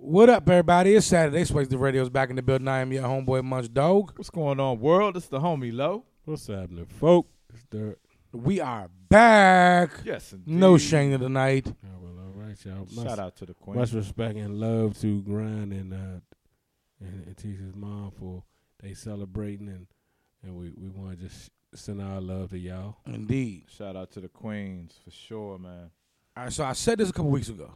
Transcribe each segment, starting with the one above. What up, everybody? It's Saturday. Space the Radio's back in the building. I am your homeboy, Munch Dog. What's going on, world? It's the homie, Low. What's happening, folk? It's Dirk. We are back. Yes, indeed. No Shayna tonight. Oh, well, all right, y'all. Shout out to the queen. Much respect and love to Grind and Tisha's mom for they celebrating, and we want to just send our love to y'all. Indeed. Shout out to the queens for sure, man. All right, so I said this a couple weeks ago.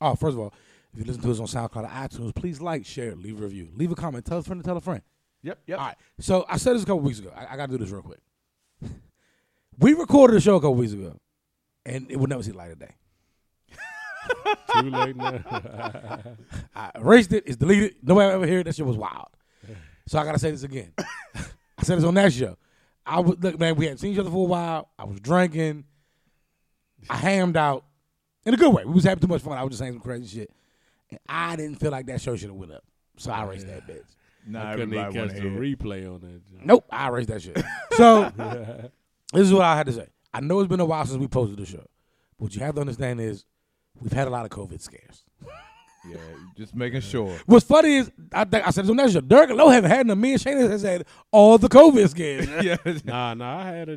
Oh, first of all, if you listen to us on SoundCloud or iTunes, please like, share, leave a review, leave a comment, tell a friend to tell a friend. Yep. All right. So I said this a couple weeks ago. I got to do this real quick. We recorded a show a couple weeks ago, and it would never see light of day. Too late now. I erased it. It's deleted. Nobody ever heard it. That shit was wild. So I got to say this again. I said this on that show. Look, man, we hadn't seen each other for a while. I was drinking. I hammed out in a good way. We was having too much fun. I was just saying some crazy shit. And I didn't feel like that show should have went up. So I erased that bitch. Nah, I couldn't even catch the replay on that job. Nope, I erased that shit. So this is what I had to say. I know it's been a while since we posted the show. But what you have to understand is we've had a lot of COVID scares. Yeah, just making sure. What's funny is, I said this on that show, Dirk and Low haven't had them. Me and Shayna has had all the COVID scares. Yeah. Nah, I had a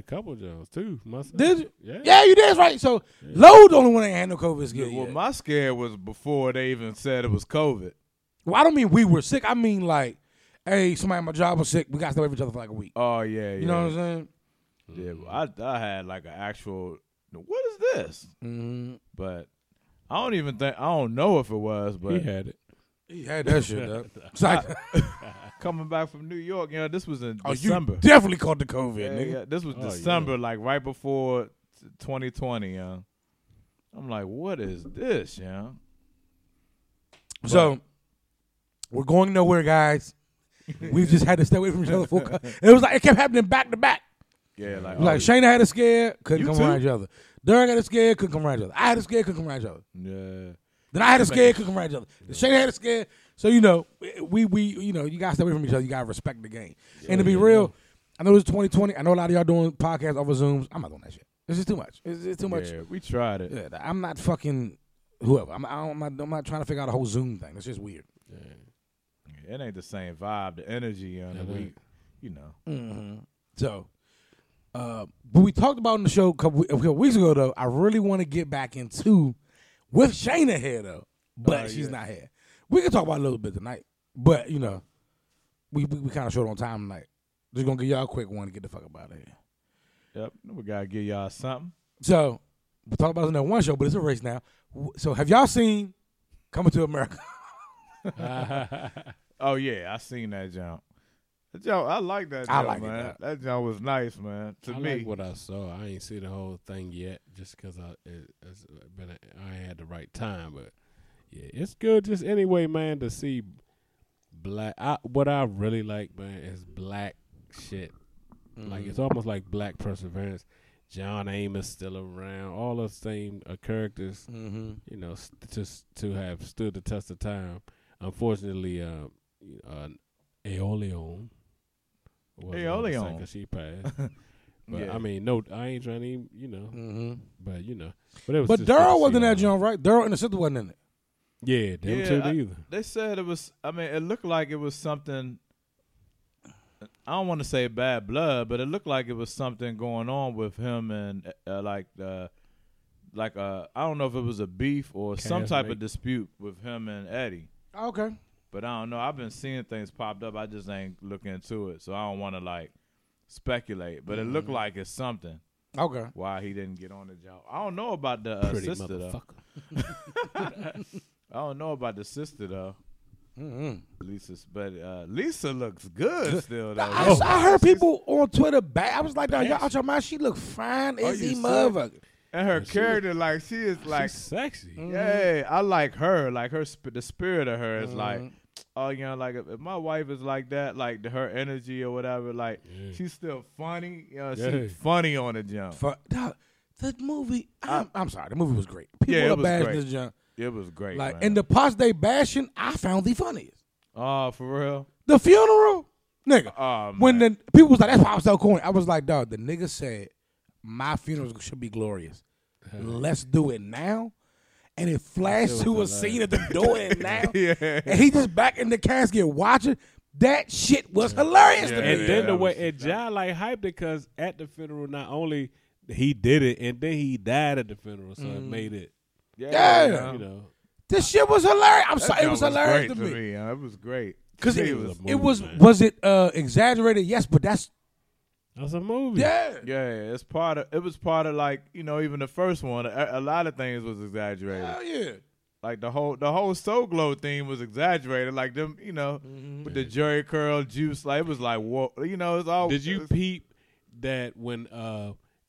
couple jokes too. Myself. Did you? Yeah, you did, right? So, yeah. Low the only one that ain't had no COVID scare. Yeah, well, my scare was before they even said it was COVID. Well, I don't mean we were sick. I mean like, hey, somebody at my job was sick. We got to stay away from each other for like a week. Oh, yeah. You know what I'm saying? Yeah, well, I had like an actual, what is this? Mm-hmm. But I don't know if it was, but. He had that shit up. Coming back from New York, this was in December. You definitely caught the COVID, nigga. Yeah, this was December, like right before 2020, I'm like, what is this, So, we're going nowhere, guys. We've just had to stay away from each other. It kept happening back to back. Yeah, like Shayna had a scare, couldn't come around each other. Dirk had a scare, couldn't come around each other. I had a scare, couldn't come around each other. Yeah. Then I had a scare, couldn't come around each other. Yeah. Shayna had a scare, so we you gotta stay away from each other. You gotta respect the game. Yeah, and to be real, I know it's 2020. I know a lot of y'all doing podcasts over Zooms. I'm not doing that shit. This is too much. It's too much. Yeah, we tried it. Yeah, I'm not fucking whoever. I'm not trying to figure out a whole Zoom thing. It's just weird. Yeah. It ain't the same vibe, the energy on the week, Mm-hmm. So. But we talked about on the show a couple weeks ago, though. I really want to get back into with Shayna here, though. But she's not here. We can talk about it a little bit tonight. But, we kind of short on time tonight. Just going to give y'all a quick one to get the fuck up out of here. Yep. We got to give y'all something. So, we talked about it on that one show, but it's a race now. So, have y'all seen Coming to America? Oh, yeah. I seen that jump. Joe, I like that joke, man. That joke was nice, man. To me, I like what I saw. I ain't see the whole thing yet, just because I had the right time. But yeah, it's good. Just anyway, man, to see black. What I really like, man, is black shit. Mm-hmm. Like it's almost like black perseverance. John Amos still around. All the same characters, mm-hmm. To have stood the test of time. Unfortunately, Aeolian. Because she passed. But yeah. I mean, no, I ain't trying to even, Mm-hmm. But it was. But Daryl wasn't that joint, right? Daryl and the sister wasn't in it. Yeah, them two either. They said it was. I mean, it looked like it was something. I don't want to say bad blood, but it looked like it was something going on with him and I don't know if it was a beef or some type of dispute with him and Eddie. Okay. But I don't know. I've been seeing things popped up. I just ain't looking into it, so I don't want to speculate. But it looked like it's something. Okay. Why he didn't get on the job? I don't know about the sister though. I don't know about the sister though. Mm-hmm. Lisa looks good still though. I heard people on Twitter back. I was like, y'all out your mind. She look fine as he motherfucker. And her character, she is she's sexy. Mm-hmm. Yeah, I like her. Like her, the spirit of her is mm-hmm. If my wife is like that, her energy or whatever, she's still funny. She's funny on the jump. The movie, I'm sorry, the movie was great. People are bashing this jump. It was great. Like, man. And the parts they bashing, I found the funniest. Oh, for real? The funeral, nigga. Oh, man. When the people was like, that's why I was so corny. I was like, dog, the nigga said, my funeral should be glorious. Let's do it now. and it flashed to a scene of them doing now. Yeah. And he just back in the casket watching. That shit was hilarious to me. And then the way, and John like hyped it because at the funeral, not only he did it, and then he died at the funeral, so it made it. Yeah. You know. This shit was hilarious. I'm sorry, it was hilarious to me. It was great. Because was it exaggerated? Yes, but that's a movie. Yeah. It was part of like, you know, even the first one. A lot of things was exaggerated. Hell yeah. Like the whole Soul Glow thing was exaggerated. Like them, you know, with the Jerry curl juice. Like it was like, whoa, you know, it's all. Did you peep that when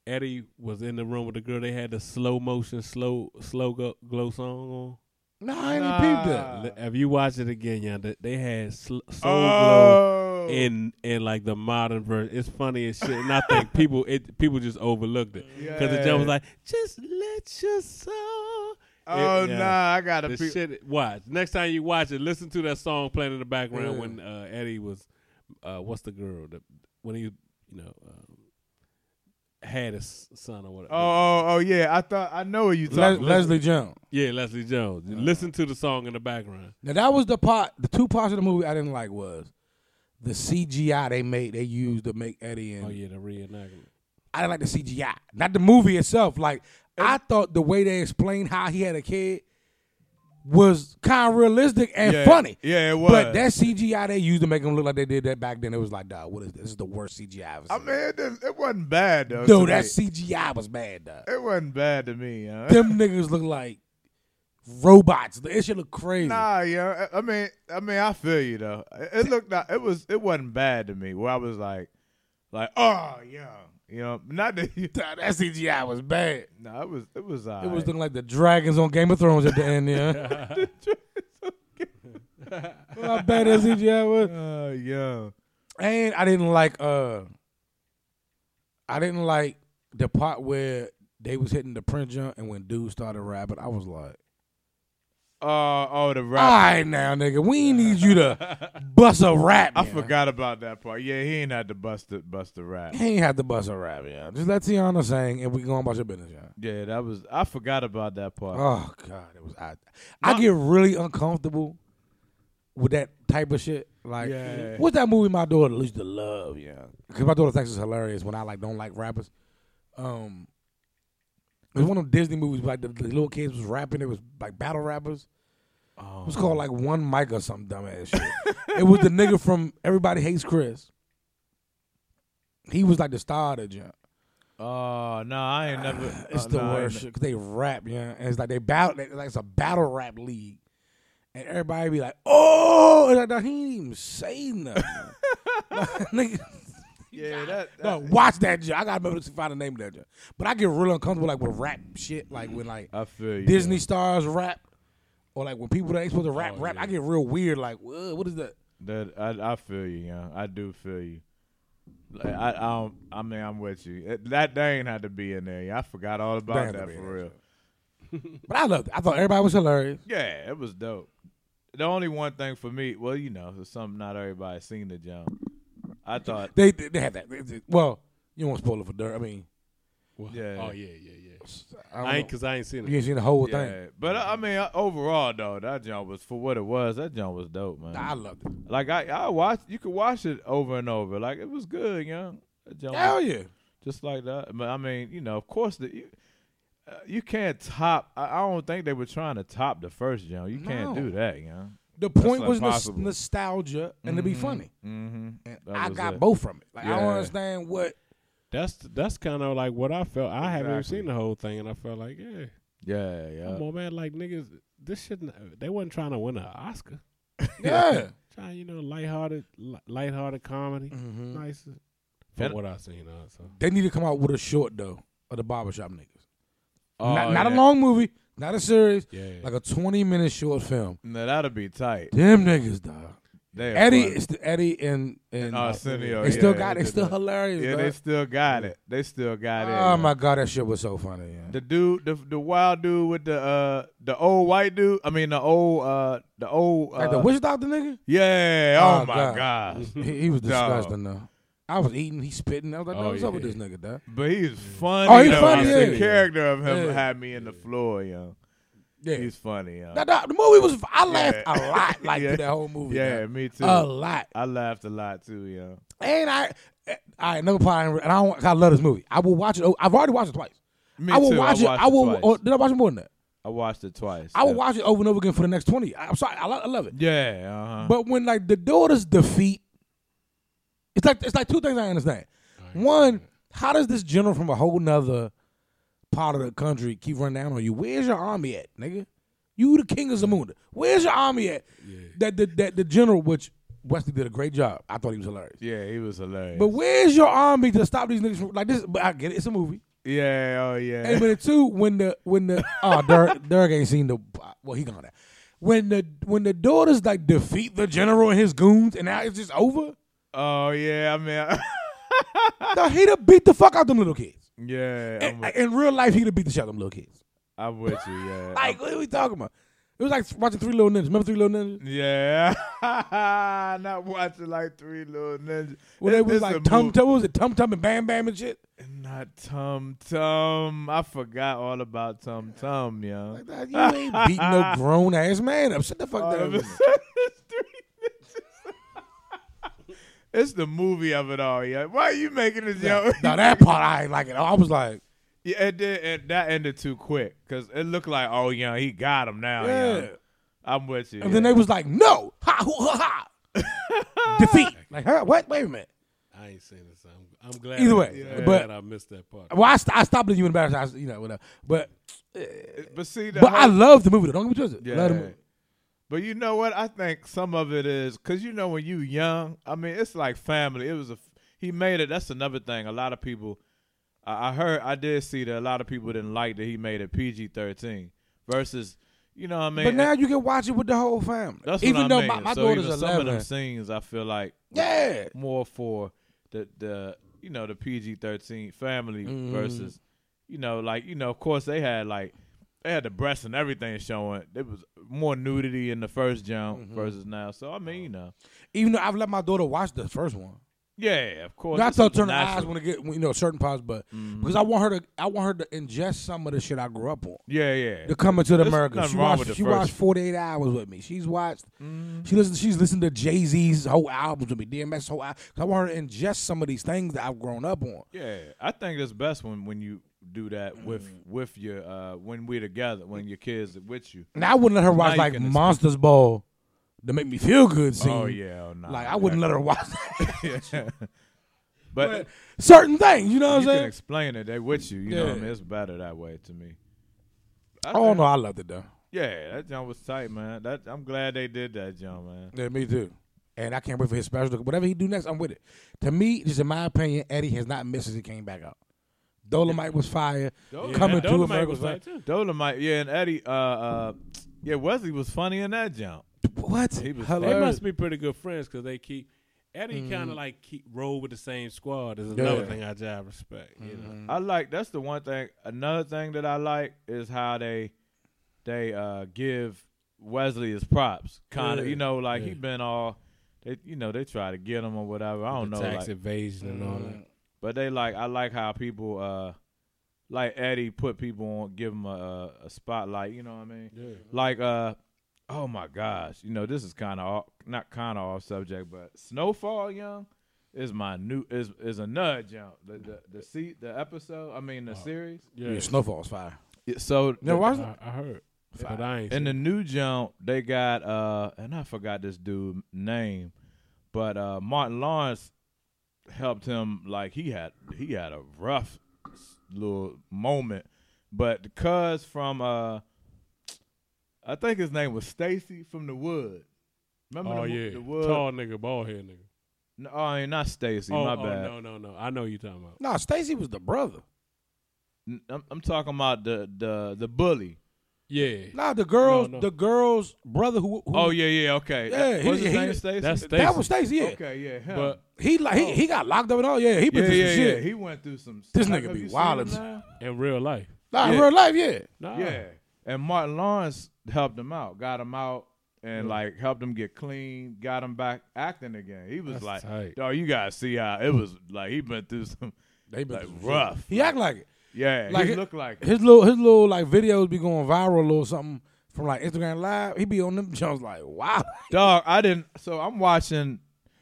Eddie was in the room with the girl, they had the slow motion glow song on? No, I ain't peeped that. Have you watched it again, y'all? They had Soul Glow in like the modern version. It's funny as shit, and I think people just overlooked it because the jump was like, just let your soul. I gotta shit. Watch next time you watch it. Listen to that song playing in the background when Eddie was, what's the girl that when he, you know, had a son or whatever. Oh yeah, I know what you talking. Leslie Jones. Yeah, Leslie Jones. Listen to the song in the background. Now that was the two parts of the movie I didn't like was the CGI they used to make Eddie and. Oh yeah, the reenactment. I didn't like the CGI, not the movie itself. Like. I thought the way they explained how he had a kid was kind of realistic and funny. Yeah, it was. But that CGI they used to make him look like they did that back then, it was like, dog, what is this? This is the worst CGI I've seen. I mean, it wasn't bad, though. Dude, that CGI was bad, dog. It wasn't bad to me, huh? Them niggas look like robots. It should look crazy. Nah, yeah. I mean, I feel you, though. It looked like, it wasn't bad to me, where I was like, oh, yeah. You know, not that that CGI was bad. No, it was. It was looking like the dragons on Game of Thrones at the end. Yeah, how bad that CGI was. Yeah, and I didn't like the part where they was hitting the print jump and when dude started rapping, I was like, the rap. All right now, nigga, we need you to bust a rap. I forgot about that part. Yeah, he ain't had to bust a rap. He ain't had to bust a rap, yeah. Just let Tiana sing, and we going about your business, y'all. Yeah, that was. I forgot about that part. Oh God, it was. I get really uncomfortable with that type of shit. Like, what's that movie my daughter used to love? Yeah, because my daughter thinks it's hilarious when I like don't like rappers. It was one of them Disney movies, like the little kids was rapping. It was like battle rappers. Oh. It was called like One Mic or some dumbass shit. It was the nigga from Everybody Hates Chris. He was like the star of the jump. Oh, no, I ain't never. It's the worst shit because they rap, yeah. And it's like they battle, like it's a battle rap league. And everybody be like, oh, and like, he ain't even say nothing. Like, nigga. Yeah, that watch that joke. I gotta remember to find the name of that joke. But I get real uncomfortable like with rap shit, like when like I feel you, Disney stars rap, or like when people that ain't supposed to rap. Yeah. I get real weird. Like, what is that? I feel you, yeah. I do feel you. Like, I mean, I'm with you. That ain't had to be in there. Yeah. I forgot all about that for real. But I loved it. I thought everybody was hilarious. Yeah, it was dope. The only one thing for me, well, you know, it's something not everybody seen the jump. I thought they had that. Well, you don't want to spoil it for Dirk. I mean, well, yeah. Oh yeah. I ain't because I ain't seen it. You ain't seen the whole thing. But I mean, overall though, that joint was for what it was. That joint was dope, man. Nah, I loved it. Like I watched. You could watch it over and over. Like it was good, young. Hell yeah. Just like that. But I mean, you know, of course you can't top. I don't think they were trying to top the first joint. You can't do that, young. The point was nostalgia and to be funny. Mm-hmm. And I got both from it. Like I don't understand what. That's kind of like what I felt. I haven't even seen the whole thing, and I felt like, yeah. Come on, man, like niggas, this shouldn't. They wasn't trying to win an Oscar. Yeah, trying lighthearted comedy, nice. From what I seen, they need to come out with a short though of the barbershop niggas. Oh, not a long movie. Not a series, like a 20-minute short film. No, that'll be tight. Them niggas, dog. Eddie and Arsenio. They still got it. It's still hilarious. Yeah, dog. They still got it. Oh my god, that shit was so funny. Yeah. The dude, the wild dude with the old white dude. I mean, the old like the witch doctor nigga. Yeah. Oh my gosh. He was disgusting though. I was eating, he spitting. I was like, what's up with this nigga, dog? But he's funny. Oh, he's funny, The character of him had me in the floor, yo. Yeah. He's funny. The movie was, I laughed a lot through that whole movie. Yeah, me too. A lot. I laughed a lot too, yo. And I never planned, and I don't, I love this movie. I will watch it. I've already watched it twice. Me too. I watched it twice. Did I watch it more than that? I watched it twice. I would watch it over and over again for the next 20. I'm sorry, I love it. Yeah, But when like the daughter's defeat, it's like two things I understand. One, how does this general from a whole nother part of the country keep running down on you? Where's your army at, nigga? You the king of Zamunda. Where's your army at? Yeah. That the general, which Wesley did a great job. I thought he was hilarious. Yeah, he was hilarious. But where's your army to stop these niggas from like this? But I get it. It's a movie. Yeah, And then two, when the Dirk ain't seen the he gone there. When the daughters like defeat the general and his goons, and now it's just over. Oh yeah, I mean, he'd have beat the fuck out them little kids. Yeah, in real life he'd have beat the shit out them little kids. I'm with you. Yeah, what are we talking about? It was like watching Three Little Ninjas. Remember Three Little Ninjas? Yeah. Not watching like Three Little Ninjas. Well, they was like Tum Tum. What was it? Tum Tum and Bam Bam and shit? Not Tum Tum. I forgot all about Tum Tum, yo. Like that, you ain't beating no grown-ass man up. Shut the fuck down. It's the movie of it all, yo. Why are you making this, yo? No, that part I ain't like it. I was like. Yeah, that ended too quick because it looked like, oh, yeah, he got him now. Yeah. Yeah. I'm with you. And then they was like, no, defeat. Like, huh? What? Wait a minute. I ain't saying this. I'm glad. Either way, but I missed that part. Well, I stopped at you in the bathroom. You know, whatever. But see, I love the movie. Though. Don't get me twisted. Yeah. I love the movie. But you know what? I think some of it is because you know when you young, I mean, it's like family. It was he made it. That's another thing. A lot of people. I did see that a lot of people didn't like that he made it PG-13 versus, you know what I mean? But now you can watch it with the whole family. That's even what I mean. My daughter's 11. Some of them scenes I feel like more for the PG-13 family versus, you know, like, you know, of course they had the breasts and everything showing. There was more nudity in the first jump versus now. So, I mean, you know. Even though I've let my daughter watch the first one. Yeah, of course. I start turning eyes when it get certain parts, but because I want her to ingest some of the shit I grew up on. Yeah, yeah. To come into America, she watched 48 Hours with me. She's watched. She's listened to Jay-Z's whole albums with me, DMX's whole album. I want her to ingest some of these things that I've grown up on. Yeah, I think it's best when you do that with your when we're together, when your kids are with you. Now I wouldn't let her watch like Monsters Ball. To make me feel good, see? Oh, yeah. Oh, nah, like, I wouldn't let her watch that. Yeah. But certain things, you know what I'm saying? You can explain it. They with you. You know what I mean? It's better that way to me. I loved it, though. Yeah, that John was tight, man. I'm glad they did that, John, man. Yeah, me too. And I can't wait for his special. Whatever he do next, I'm with it. To me, just in my opinion, Eddie has not missed since he came back out. Dolomite was fire. Coming through America was fire, too. Dolomite, yeah, and Eddie, Wesley was funny in that, John. What? They must be pretty good friends because they keep Eddie kind of like roll with the same squad. Is another thing I just respect. You know? I like that's the one thing. Another thing that I like is how they give Wesley his props. Kind of, he been all they try to get him or whatever. I don't know, tax evasion and all that. But they like I like how people like Eddie put people on, give him a spotlight. You know what I mean? Yeah. Like oh my gosh! You know this is not kind of off subject, but Snowfall, is a nudge, young. The episode. I mean the series. Yeah, Snowfall's fire. Yeah, so I heard, but I ain't. In the new jump, they got and I forgot this dude's name, but Martin Lawrence helped him. Like he had a rough little moment, but because from I think his name was Stacy from The Wood. Remember The Wood? Tall nigga, bald head nigga. No, I mean, not Stacy, my bad. No. I know who you're talking about. No, Stacy was the brother. I'm talking about the bully. Yeah. No, the girl's brother who okay. Yeah, was his name Stacy? That's Stacy. That was Stacy, yeah. Okay, yeah. Him. But he like he got locked up and all. Yeah, he been through some shit. He went through some stuff. This nigga be wildin' in real life. In real life, yeah. Nah. Yeah. And Martin Lawrence helped him out, got him out, and like helped him get clean, got him back acting again. He was that's like, tight. Dog, you gotta see how it was like he been through some rough. He act like it. Yeah, like he looked like it. His little like videos be going viral or something from like Instagram Live. He be on them jumps like, wow. Dog, I didn't. So I'm watching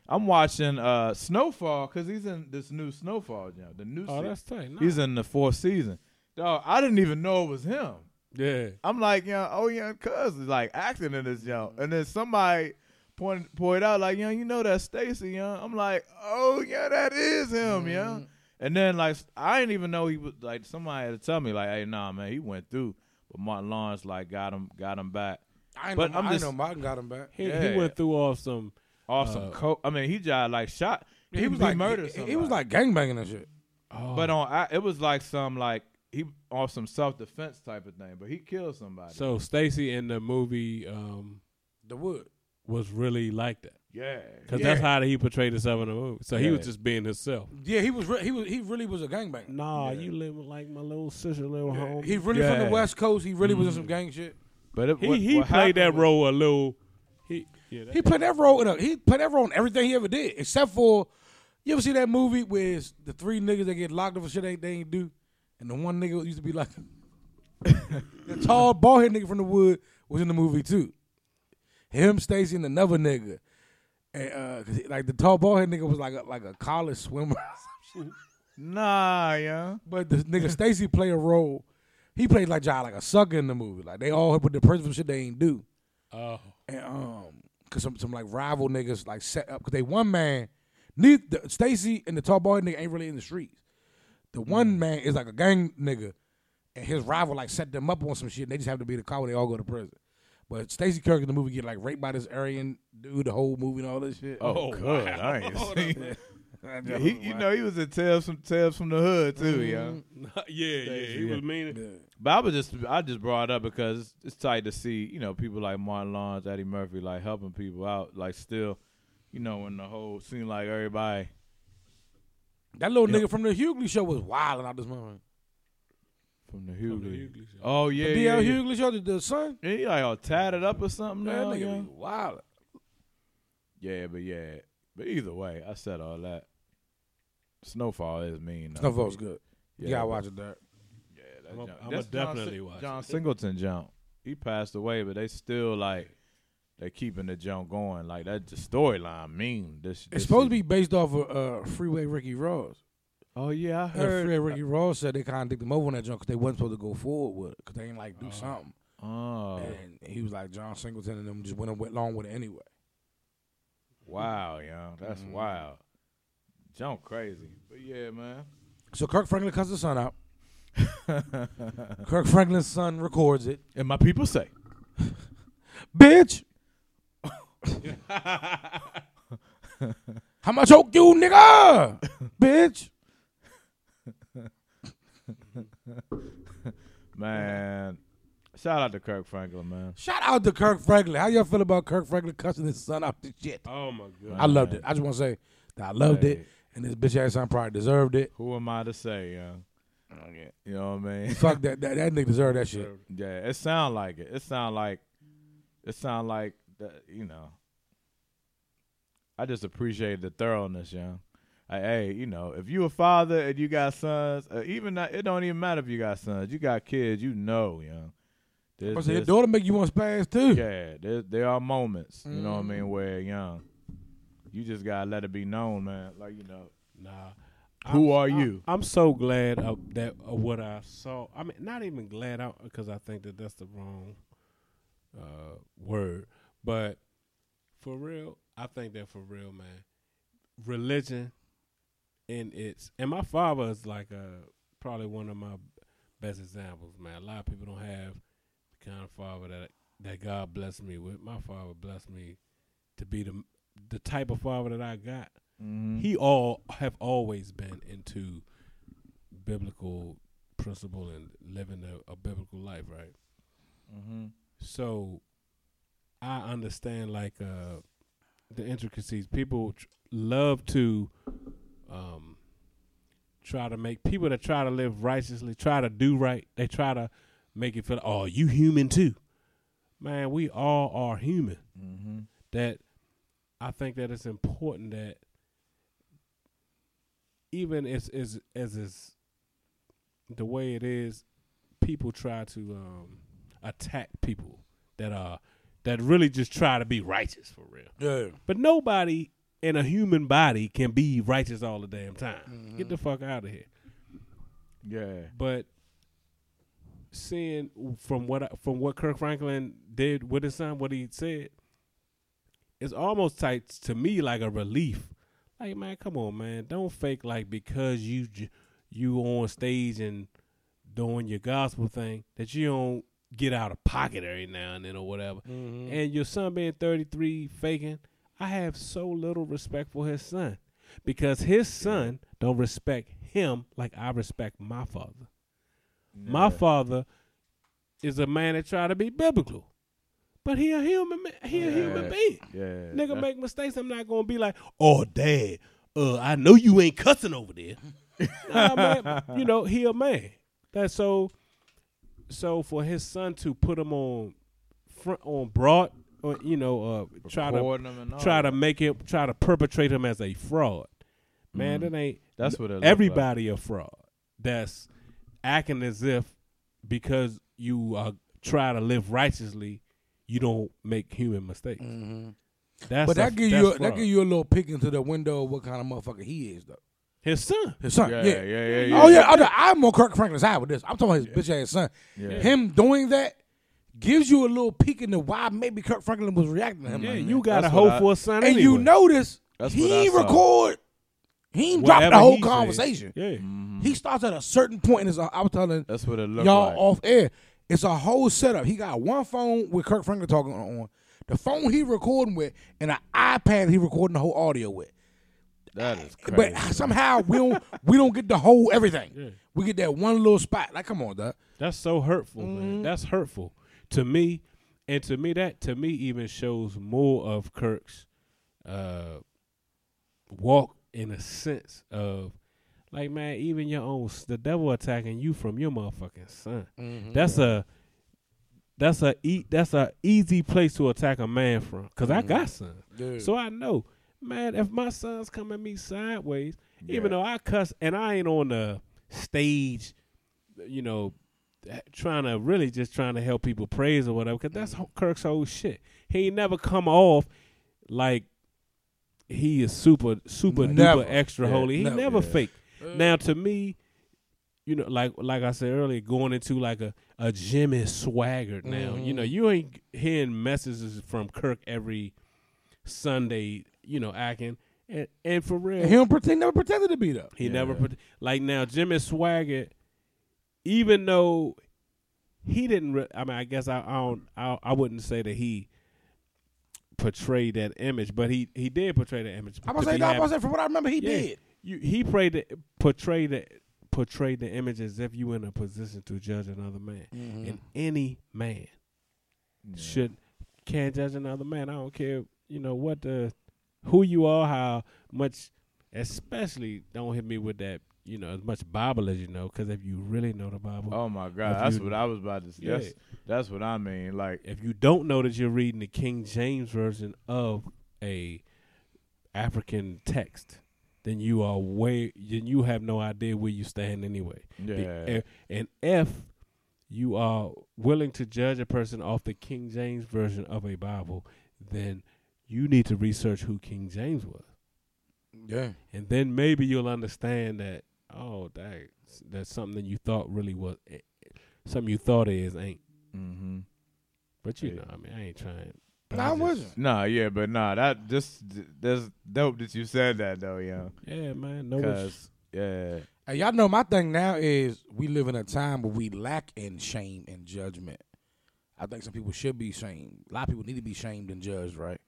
Snowfall because he's in this new Snowfall jump. The new. Oh, that's tight. Nah. He's in the fourth season. Dog, I didn't even know it was him. Yeah. I'm like, yeah, oh yeah, cuz is like acting in this jump, and then somebody pointed out like, yeah, you know that's Stacy, yeah. I'm like, oh yeah, that is him, yeah. And then like I didn't even know he was like somebody had to tell me like, hey, nah, man, he went through, but Martin Lawrence like got him back. I know Martin got him back. He went through off some coke. I mean, he just like shot. He was like murdered. He was like gangbanging and shit. Oh. But it was like some like. He off some self-defense type of thing, but he killed somebody. So Stacy in the movie The Wood was really like that. Yeah. Because that's how he portrayed himself in the movie. So he was just being himself. Yeah, he really was a gangbanger. Nah, you live like my little sister, little home. He really from the West Coast. He really was in some gang shit. But he played that role a little. He played that role in everything he ever did, except for, you ever see that movie where it's the three niggas that get locked up for shit they ain't do? And the one nigga used to be like, the tall, bald-head nigga from The Wood was in the movie, too. Him, Stacy, and another nigga. And, cause the tall, bald-head nigga was like a college swimmer. Nah, yeah. But the nigga Stacy played a role. He played like a sucker in the movie. Like, they all put the person for shit they ain't do. Oh. And, cause some like, rival niggas, like, set up. Cause they one man, Stacy and the tall, bald-head nigga ain't really in the streets. The one man is like a gang nigga, and his rival like set them up on some shit, and they just have to be in the car where they all go to prison. But Stacy Kirk in the movie get like raped by this Aryan dude the whole movie and all this shit. Oh, God. I ain't seen it. Yeah, he was in Tales from the Hood, too, mm-hmm. Yeah. Yeah, he was mean. Yeah. But I just brought it up because it's tight to see, you know, people like Martin Lawrence, Eddie Murphy, like helping people out, like still, you know, in the whole scene, like everybody. That little nigga from The Hughley show was wilding out this moment. From the Hughley show. Oh, yeah. The DL Hughley show, the son? Yeah, he like all tatted up or something. That nigga was wilding. Yeah. But either way, I said all that. Snowfall is mean. Though. Snowfall's good. Yeah, you gotta watch it, Dirk. Yeah, that's definitely watch it. John Singleton jump. He passed away, but they still like. They're keeping the jump going. Like, that's the storyline. Mean. It's supposed to be based off of Freeway Ricky Ross. Oh, yeah, I heard. And Freeway Ricky Ross said they kind of dicked him over on that jump because they wasn't supposed to go forward with it because they ain't, like, do something. Oh. And he was like, John Singleton and them just went along with it anyway. Wow, young. That's wild. Jump crazy. But, yeah, man. So, Kirk Franklin cuts the son out. Kirk Franklin's son records it. And my people say, bitch. How much choke you, nigga? Bitch. Man. Shout out to Kirk Franklin, man. Shout out to Kirk Franklin. How y'all feel about Kirk Franklin cussing his son out the shit? Oh, my God. I loved it. I just want to say that I loved it, and this bitch ass son probably deserved it. Who am I to say, young? Okay. You know what I mean? Fuck that. That nigga deserved that shit. Yeah, it sound like it. It sound like that, you know, I just appreciate the thoroughness, young. Hey, you know, if you a father and you got sons, it don't even matter if you got sons. You got kids, you know, young. Your daughter make you want to spaz too. Yeah, there are moments, you know what I mean, where young, you just gotta let it be known, man. Like, you know, nah. Who are you? I'm so glad that what I saw. I mean, not even glad out because I think that's the wrong word. But for real, I think that for real, man, religion and my father is like probably one of my best examples, man. A lot of people don't have the kind of father that God blessed me with. My father blessed me to be the type of father that I got. Mm-hmm. He have always been into biblical principle and living a biblical life, right? Mm-hmm. So I understand like the intricacies. People love to try to make people that try to live righteously, try to do right. They try to make it feel, oh, you human too, man. We all are human. Mm-hmm. That I think that it's important that even as the way it is, people try to attack people. that really just try to be righteous for real. Yeah. But nobody in a human body can be righteous all the damn time. Mm-hmm. Get the fuck out of here. Yeah. But seeing from what Kirk Franklin did with his son, what he said, it's almost tight to me like a relief. Like, man, come on, man. Don't fake like because you on stage and doing your gospel thing that you don't get out of pocket every now and then or whatever. Mm-hmm. And your son being 33 faking, I have so little respect for his son because his son don't respect him like I respect my father. No. My father is a man that try to be biblical. But he a human man. He a human being. Yeah. Nigga make mistakes. I'm not going to be like, oh, Dad, I know you ain't cussing over there. Nah, man, you know, he a man. That's so for his son to put him on front on broad, or, you know, try to perpetrate him as a fraud. Man, that ain't. That's what it everybody like. A fraud. That's acting as if because you try to live righteously, you don't make human mistakes. Mm-hmm. That give you a little peek into the window of what kind of motherfucker he is, though. His son. Yeah. I'm on Kirk Franklin's side with this. I'm talking about his bitch ass son. Yeah. Him doing that gives you a little peek into why maybe Kirk Franklin was reacting to him. Yeah, like, you got a hope for a son. And anyway. You notice he dropped the whole conversation. Said. Yeah, mm-hmm. He starts at a certain point in his. I was telling that's what it looked y'all like. Off air. It's a whole setup. He got one phone with Kirk Franklin talking on, the phone he recording with, and an iPad he recording the whole audio with. That is crazy. But somehow we don't get the whole everything. Yeah. We get that one little spot. Like, come on, dog. That's so hurtful, man. That's hurtful to me, and to me even shows more of Kirk's walk in a sense of. Like, man, even your own, the devil attacking you from your motherfucking son. Mm-hmm. That's a easy place to attack a man from. Cause I got sons. Dude. So I know, man, if my sons come at me sideways, even though I cuss and I ain't on the stage, you know, trying to help people praise or whatever. Cause that's Kirk's whole shit. He ain't never come off like he is super duper extra holy. He never fake. Now, to me, you know, like I said earlier, going into like a gym is swaggered now. Mm-hmm. You know, you ain't hearing messages from Kirk every Sunday, you know, acting. And for real. And he never pretended to be though. Like now, Jim is swaggered, even though he didn't, I wouldn't say that he portrayed that image, but he did portray that image. I was saying from what I remember, he did. He portrayed the image as if you were in a position to judge another man, and any man can't judge another man. I don't care, you know what who you are, how much. Especially don't hit me with that, you know, as much Bible as you know, because if you really know the Bible, oh my God, that's what I was about to say. Yeah. That's what I mean. Like if you don't know that you're reading the King James version of a African text. Then you are you have no idea where you stand anyway. Yeah. And if you are willing to judge a person off the King James version of a Bible, then you need to research who King James was. Yeah. And then maybe you'll understand that, oh, that's something that you thought really was, something you thought is ain't. Mm-hmm. But you know, I mean, I ain't trying. I wasn't. That's dope that you said that though, yo. Yeah, man. Hey, y'all know my thing now is we live in a time where we lack in shame and judgment. I think some people should be shamed. A lot of people need to be shamed and judged, right?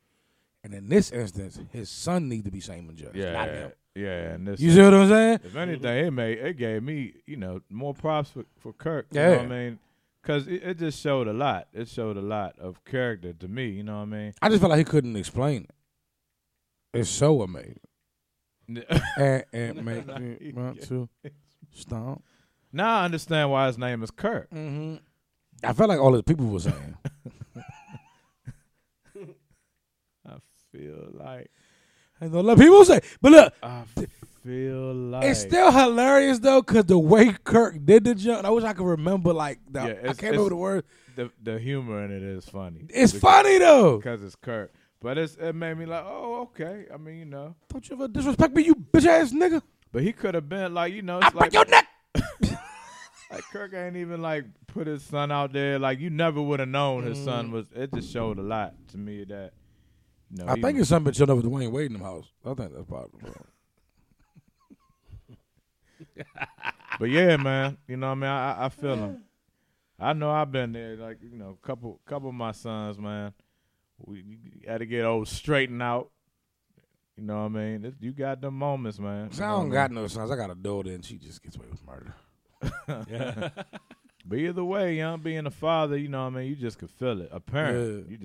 And in this instance, his son needs to be shamed and judged. Yeah. And this, you see what I'm saying? If anything, it gave me, you know, more props for Kirk. Yeah. You know what I mean? Because it just showed a lot. It showed a lot of character to me, you know what I mean? I just felt like he couldn't explain it. It's so amazing. And it makes me want to stomp. Now I understand why his name is Kirk. Mm-hmm. I felt like all his people were saying. I feel like... I don't let people say. But look, feel like it's still hilarious though, cause the way Kirk did the jump, I wish I could remember like the I can't remember the words. The humor in it is funny. It's funny though, cause it's Kirk. But it made me like, oh, okay. I mean, you know, don't you ever disrespect me, you bitch ass nigga. But he could have been like, you know, it's like your neck. Like Kirk ain't even like put his son out there. Like you never would have known his son was. It just showed a lot to me that. You know, I think it's something chilling with Dwayne Wade in the house. I think that's probably. But yeah, man, you know what I mean. I feel him. I know I've been there. Like you know, couple of my sons, man. We had to get old straightened out. You know what I mean? You got them moments, man. So I don't got no sons. I got a daughter, and she just gets away with murder. Yeah. But either way, young being a father, you know what I mean, you just could feel it. A parent, yeah.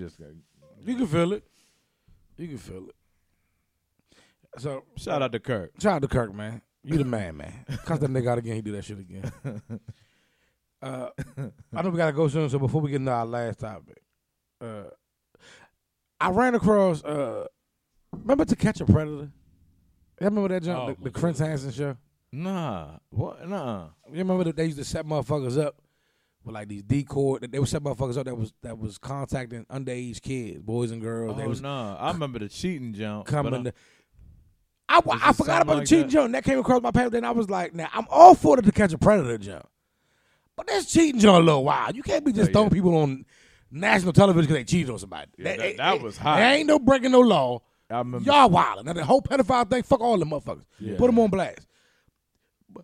You can feel it. You can feel it. So shout out to Kirk. Shout out to Kirk, man. You the man, man. Cuss that nigga out again, he do that shit again. I know we gotta go soon, so before we get into our last topic, I ran across remember To Catch a Predator? You remember that jump, the Chris Hansen show? Nah, what? Nah. You remember that they used to set motherfuckers up with like these decoy. They would set motherfuckers up that was contacting underage kids, boys and girls. Oh nah, I remember the cheating jump. I forgot about the cheating jump. That came across my path. Then I was like, now I'm all for the To Catch a Predator jump, but that's cheating jump a little wild. You can't be just throwing people on national television because they cheated on somebody. Yeah, that was hot. There ain't no breaking no law. Y'all wilding. Now the whole pedophile thing. Fuck all the motherfuckers. Yeah. Put them on blast.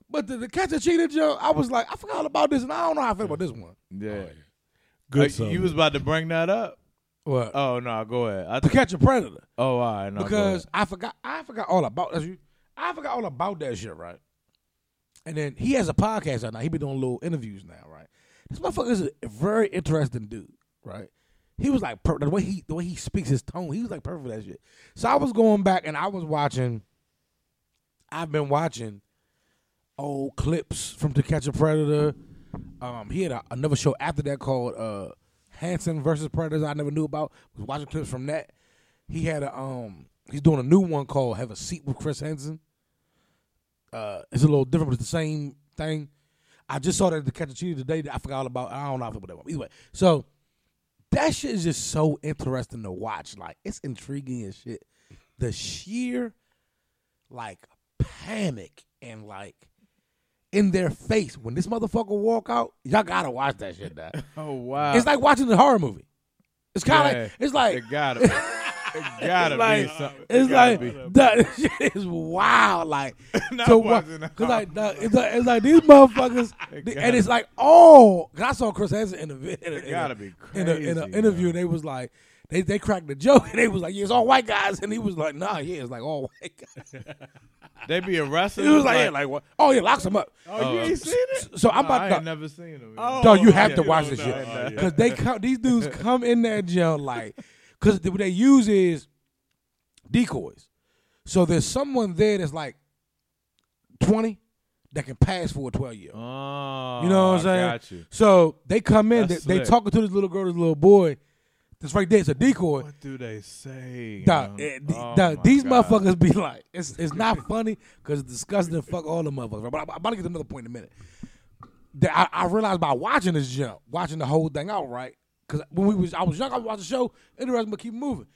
But the Catch a Cheater joke, I was like, I forgot all about this, and I don't know how I feel about this one. Yeah. Oh, yeah. Good. You was about to bring that up? What? Oh, no, go ahead. To Catch a Predator. Oh, all right. No, because I forgot all about that. I forgot all about that shit, right? And then he has a podcast right now. He be doing little interviews now, right? This motherfucker is a very interesting dude, right? He was like, the way he speaks, his tone, he was like perfect for that shit. So I was going back, and I've been watching old clips from To Catch a Predator. He had another show after that called Hansen Versus Predators. I never knew about. Was watching clips from that. He had he's doing a new one called Have a Seat with Chris Hansen. It's a little different, but it's the same thing. I just saw that To Catch a Cheater today that I forgot all about. I don't know about that one. Either way, so that shit is just so interesting to watch. Like it's intriguing as shit. The sheer like panic and like in their face when this motherfucker walk out, y'all gotta watch that shit now. Oh wow! It's like watching a horror movie. It's kind of like it gotta be something. That shit is wild. Like it's like these motherfuckers, and it's like I saw Chris Hansen in an interview. They was like they cracked the joke and they was like, yeah, it's all white guys, and he was like, nah, yeah, it's like all white guys. They be arrested. He was like what? Oh, yeah, locks him up. Oh, you ain't seen it? So I'm about to. I ain't never seen him. Oh, no, you have to watch this shit. Because these dudes come in that jail like, because what they use is decoys. So there's someone there that's like 20 that can pass for a 12-year-old. Oh, you know what I'm saying? Got you. So they come in, they talking to this little girl, this little boy. That's right there. It's a decoy. What do they say? These motherfuckers be like, it's not funny because it's disgusting and fuck all the motherfuckers. But I'm about to get to another point in a minute. That I realized by watching this jump, watching the whole thing out, right? Because when I was young, I would watch the show. Interesting, but keep moving.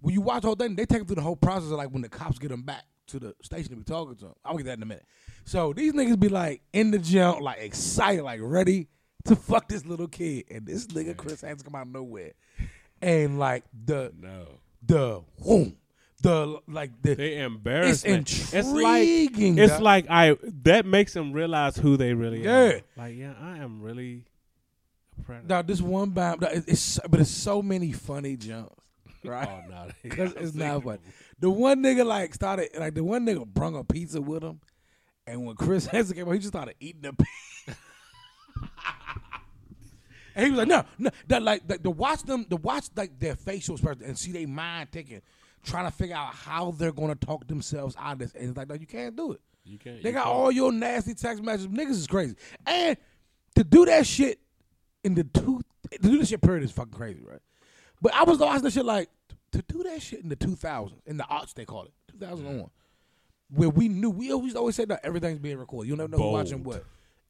When you watch the whole thing, they take them through the whole process of like when the cops get them back to the station to be talking to them. I'll get that in a minute. So these niggas be like in the jump, like excited, like ready to fuck this little kid. And this nigga Chris Hansen come out of nowhere. And like the embarrassment. It's intriguing. That makes them realize who they really are. Yeah, I am really a predator. Now this one bomb, it's so many funny jumps, right? Oh no, because it's not funny. The one nigga like started like the one nigga brung a pizza with him, and when Chris Hansen came out, he just started eating the pizza. And he was like, no. That like to watch like their facial expression and see their mind ticking, trying to figure out how they're gonna talk themselves out of this. And it's like, no, you can't do it. You can't. They got all your nasty text messages. Niggas is crazy. And to do that shit period is fucking crazy, right? But I was watching this shit like to do that shit in the 2000s, in the aughts they call it, 2001. where we knew, we always say that everything's being recorded. You never know who's watching what.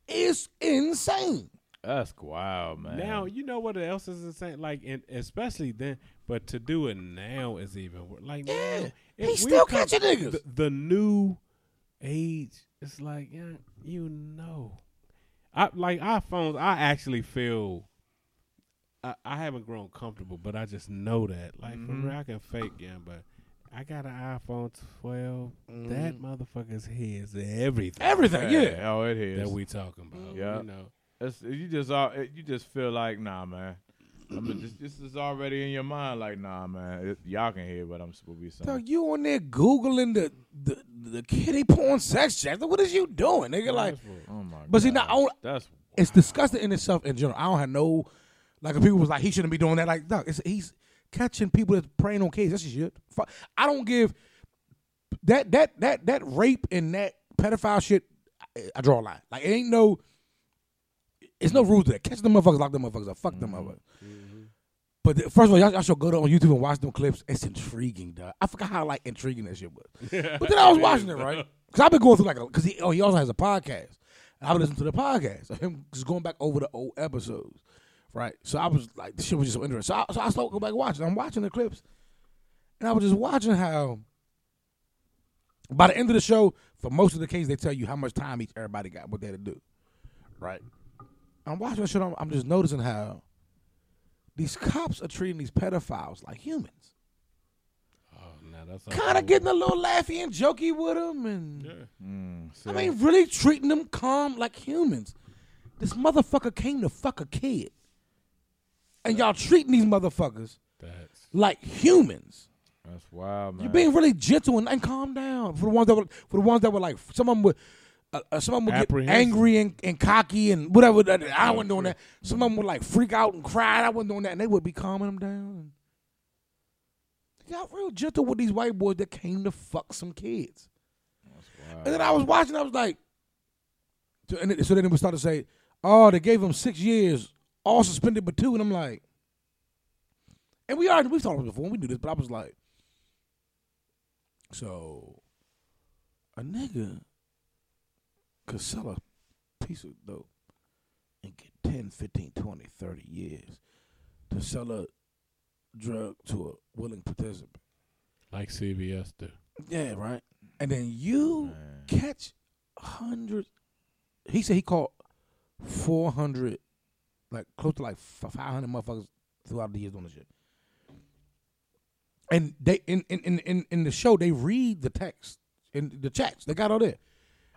It's insane. That's wild, man. Now, you know what else is insane? Like, especially then, but to do it now is even worse. Like, man, he's still catching niggas. The new age, it's like, yeah, you know. Like, our phones, I actually feel, I haven't grown comfortable, but I just know that. Like, for real, I can fake, but I got an iPhone 12. That motherfucker's heads everything. Everything, yeah. Oh, it is. That we talking about, you know. It's, you just feel like, nah, man. I mean, this is already in your mind. Like, nah, man. Y'all can hear what I'm supposed to be saying. So you on there googling the kitty porn sex chapter? What is you doing, nigga? Like, oh my God. But see, now it's disgusting in itself in general. I don't have no, like, if people was like, he shouldn't be doing that. Like, no, he's catching people that's preying on kids. That's shit. I don't give that rape and that pedophile shit. I draw a line. Like, it ain't no. It's no rules to that. Catch them motherfuckers, lock them motherfuckers up. Fuck them motherfuckers. Mm-hmm. But first of all, y'all should go on YouTube and watch them clips. It's intriguing, dog. I forgot how like intriguing that shit was. But then I was watching it, right? Because I've been going through because he also has a podcast. And I've been listening to the podcast of him just going back over the old episodes, right? So I was like, this shit was just so interesting. So I started going back and watching. I'm watching the clips. And I was just watching how by the end of the show, for most of the cases, they tell you how much time each everybody got, what they had to do, right? I'm watching this shit. I'm just noticing how these cops are treating these pedophiles like humans. Oh, now that's kind of getting a little laughy and jokey with them, and I mean, really treating them calm like humans. This motherfucker came to fuck a kid, and y'all treating these motherfuckers like humans. That's wild, man. You're being really gentle and calm down for the ones that were like, some of them were. Some of them would get angry and cocky and whatever. I wasn't doing that. Some of them would like freak out and cry. I wasn't doing that. And they would be calming them down. Y'all real gentle with these white boys that came to fuck some kids. And then I was watching. I was like, so then it would start to say, oh, they gave him 6 years, all suspended but 2. And I'm like, and we've talked about it before when we do this, but I was like, so a nigga could sell a piece of dope and get 10, 15, 20, 30 years to sell a drug to a willing participant. Like CBS do. Yeah, right. And then you catch hundreds. He said he caught 400, like close to like 500 motherfuckers throughout the years doing this shit. And they in the show, they read the text, in the chats. They got all there.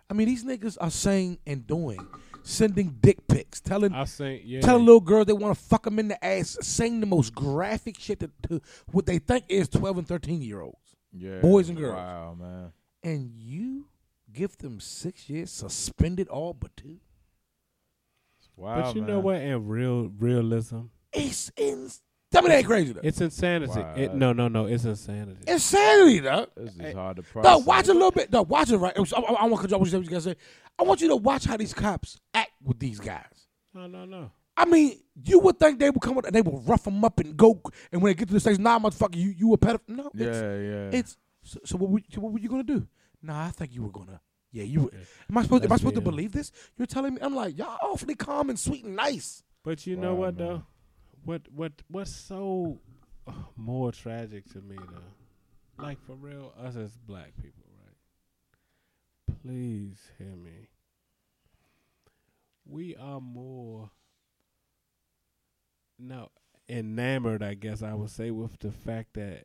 I mean, these niggas are saying and doing, sending dick pics, telling little girls they want to fuck them in the ass, saying the most graphic shit to what they think is 12 and 13-year-olds, boys and girls. Wow, man. And you give them 6 years, suspended all but 2? Wow, but you know what? In realism, it's insane. Tell me that ain't crazy, though. It's insanity. Wow. It's insanity. Insanity, though. This is hard to process. Dog, watch a little bit. Dog, watch it right. I want to control what you guys say. I want you to watch how these cops act with these guys. No. I mean, you would think they would come up and they would rough them up and go, and when they get to the station, nah, motherfucker, you a pedophile. No, So what were you going to do? Nah, I think you were going to. Yeah, you were. Am I supposed to believe this? You're telling me? I'm like, y'all awfully calm and sweet and nice. But you know what, man. Though? What's so more tragic to me, though, like for real, us as black people, right? Please hear me. We are more enamored, I guess I would say, with the fact that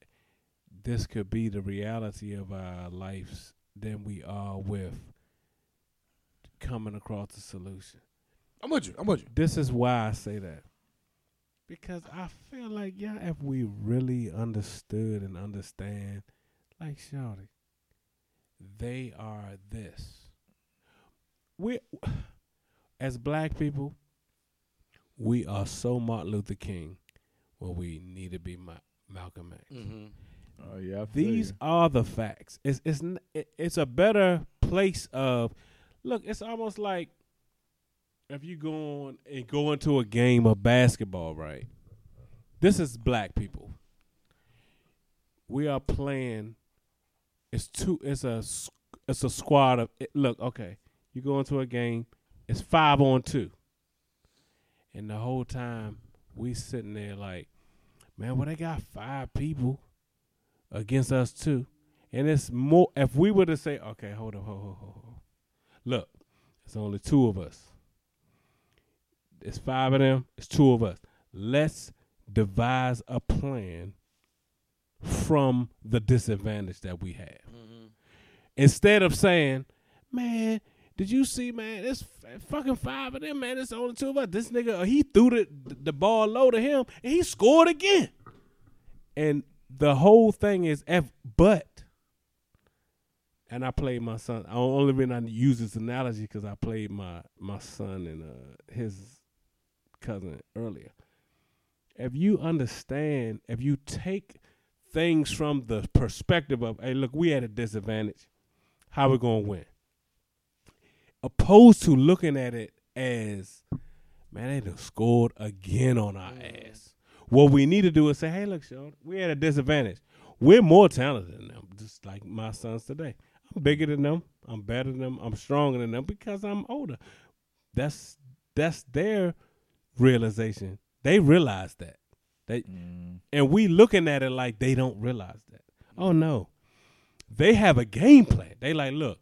this could be the reality of our lives than we are with coming across the solution. I'm with you. This is why I say that. Because I feel like, if we really understood and understand, like, shawty, they are this. We, as black people, we are so Martin Luther King when we need to be Malcolm X. Mm-hmm. Oh, yeah, these are the facts. It's a better place of, look, it's almost like, if you go on and go into a game of basketball, right? This is black people. We are playing. It's two. It's a It's a squad of, look, okay, you go into a game, it's 5-on-2. And the whole time we sitting there like, man, well, they got 5 people against us too. And it's more, if we were to say, okay, hold on. Look, it's only 2 of us. It's 5 of them, it's 2 of us. Let's devise a plan from the disadvantage that we have. Mm-hmm. Instead of saying, man, did you see, man, it's fucking 5 of them, man, it's only 2 of us. This nigga, he threw the ball low to him, and he scored again. And the whole thing is, and I played my son. The only reason I use this analogy because I played my son and his cousin earlier. If you understand, if you take things from the perspective of, hey, look, we at a disadvantage. How we gonna win? Opposed to looking at it as, man, they done scored again on our ass. What we need to do is say, hey, look, Sean, we at a disadvantage. We're more talented than them, just like my sons today. I'm bigger than them. I'm better than them. I'm stronger than them because I'm older. That's their realization. They realize that. And we looking at it like they don't realize that. Oh, no. They have a game plan. They like, look,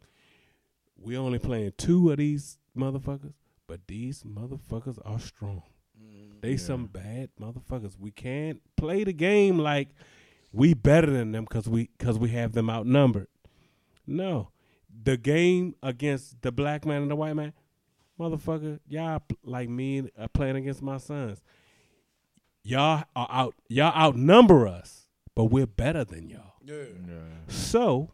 we only playing 2 of these motherfuckers, but these motherfuckers are strong. They some bad motherfuckers. We can't play the game like we better than them because we have them outnumbered. No. The game against the black man and the white man, motherfucker, y'all like me are playing against my sons. Y'all outnumber us, but we're better than y'all. Yeah. So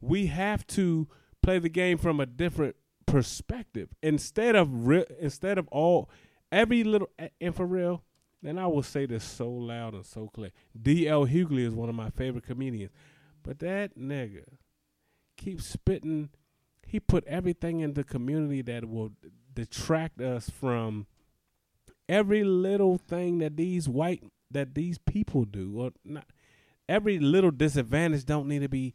we have to play the game from a different perspective. And for real, and I will say this so loud and so clear. D.L. Hughley is one of my favorite comedians. But that nigga keeps spitting. He put everything in the community that will detract us from every little thing that these people do. Or not, every little disadvantage don't need to be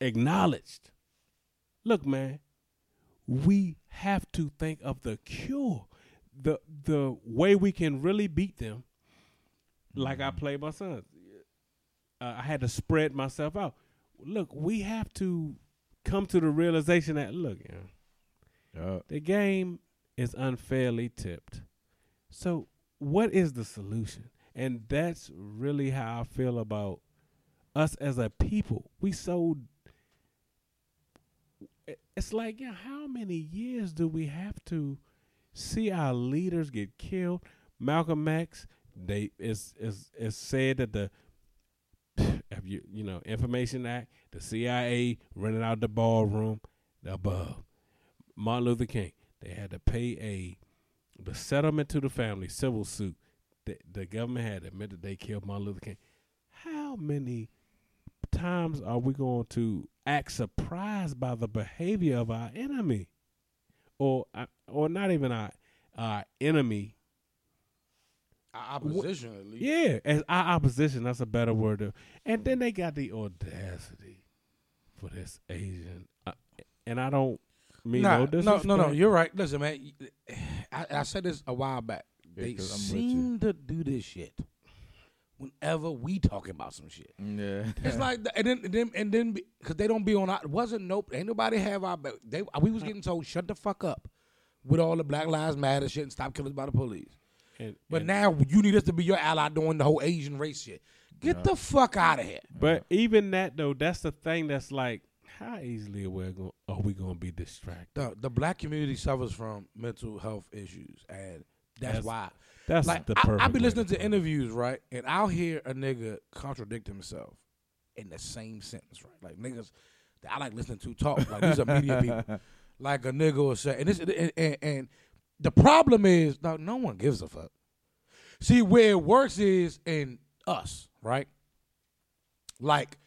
acknowledged. Look, man, we have to think of the cure. The way we can really beat them, like I played my son. I had to spread myself out. Look, we have to come to the realization that, look, the game is unfairly tipped. So what is the solution? And that's really how I feel about us as a people. We so... It's like, how many years do we have to... see our leaders get killed. Malcolm X, it's said that the Information Act, the CIA rented out the ballroom, above. Martin Luther King, they had to pay the settlement to the family, civil suit. The government had admitted they killed Martin Luther King. How many times are we going to act surprised by the behavior of our enemy? Or not even our enemy. Our opposition, at least. Yeah, as our opposition. That's a better word. And then they got the audacity for this Asian. And I don't mean no disrespect. No, you're right. Listen, man, I said this a while back. Yeah, they seem to do this shit whenever we talking about some shit. Yeah. It's like, and then because they don't be on our, ain't nobody have our back. We was getting told, shut the fuck up with all the Black Lives Matter shit and stop killing us by the police. But now you need us to be your ally doing the whole Asian race shit. Get the fuck out of here. But even that, though, that's the thing that's like, how easily are we going to be distracted? The black community suffers from mental health issues, and that's why. That's like, the perfect. I be listening to interviews, right? And I'll hear a nigga contradict himself in the same sentence, right? Like niggas that I like listening to talk. Like these are media people. Like a nigga will say, and the problem is, no one gives a fuck. See, where it works is in us, right? Like